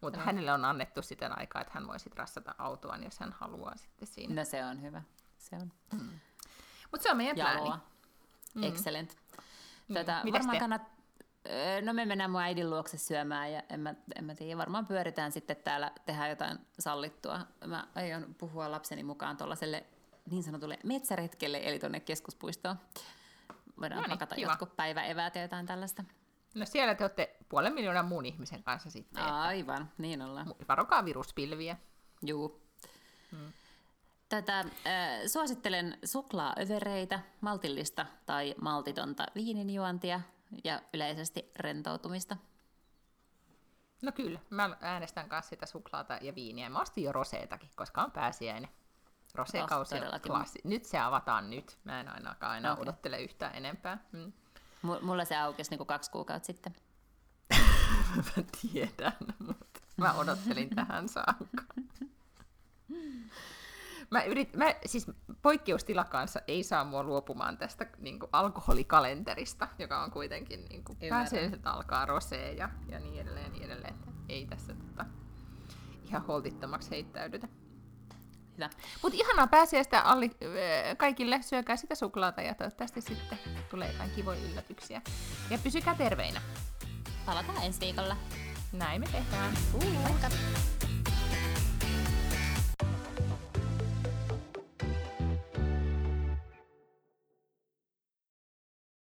Mutta no. hänelle on annettu sitä aikaa, että hän voi sit rassata autoaan, jos hän haluaa sitten siinä. No se on hyvä. Se on. Mm. Mutta se on meidän Jaloa. Plääni. Mm. Excellent. Tätä, mm. varmaan kannat... No me mennään mun äidin luokse syömään ja en mä, en mä tiedä, varmaan pyöritään sitten täällä, tehdään jotain sallittua. Mä aion puhua lapseni mukaan tuollaiselle niin sanotulle metsäretkelle, eli tuonne keskuspuistoon. Voidaan no niin, pakata jotkut päiväeväät ja jotain tällaista. No siellä te olette puolen miljoonan muun ihmisen kanssa sitten. Aivan, niin ollaan. Varokaa viruspilviä. Juu. Hmm. Tätä, äh, suosittelen suklaaövereitä, maltillista tai maltitonta viininjuontia ja yleisesti rentoutumista. No kyllä, mä äänestän myös sitä suklaata ja viiniä. Mä ostin jo roseetakin, koska on pääsiäinen. Rosekausi on klassi. Nyt se avataan nyt. Mä en ainakaan aina okay. odottele yhtään enempää. Hmm. Mulla se aukesi niinku kaksi kuukautta sitten. Mä tiedän, mutta mä odottelin tähän saakka. Mä yrit, mä, siis poikkeustila kanssa ei saa mua luopumaan tästä niinku alkoholikalenterista, joka on kuitenkin niinku pääsiäiset alkaa rosee ja, ja niin edelleen, niin edelleen. Ei tässä tota, ihan holtittomaksi heittäydytä. Mutta ihanaa pääsiäistä Alli, kaikille, syökää sitä suklaata ja toivottavasti sitten tulee jotain kivoja yllätyksiä. Ja pysykää terveinä. Palataan ensi viikolla. Näin me tehdään. Uhu. Moikka!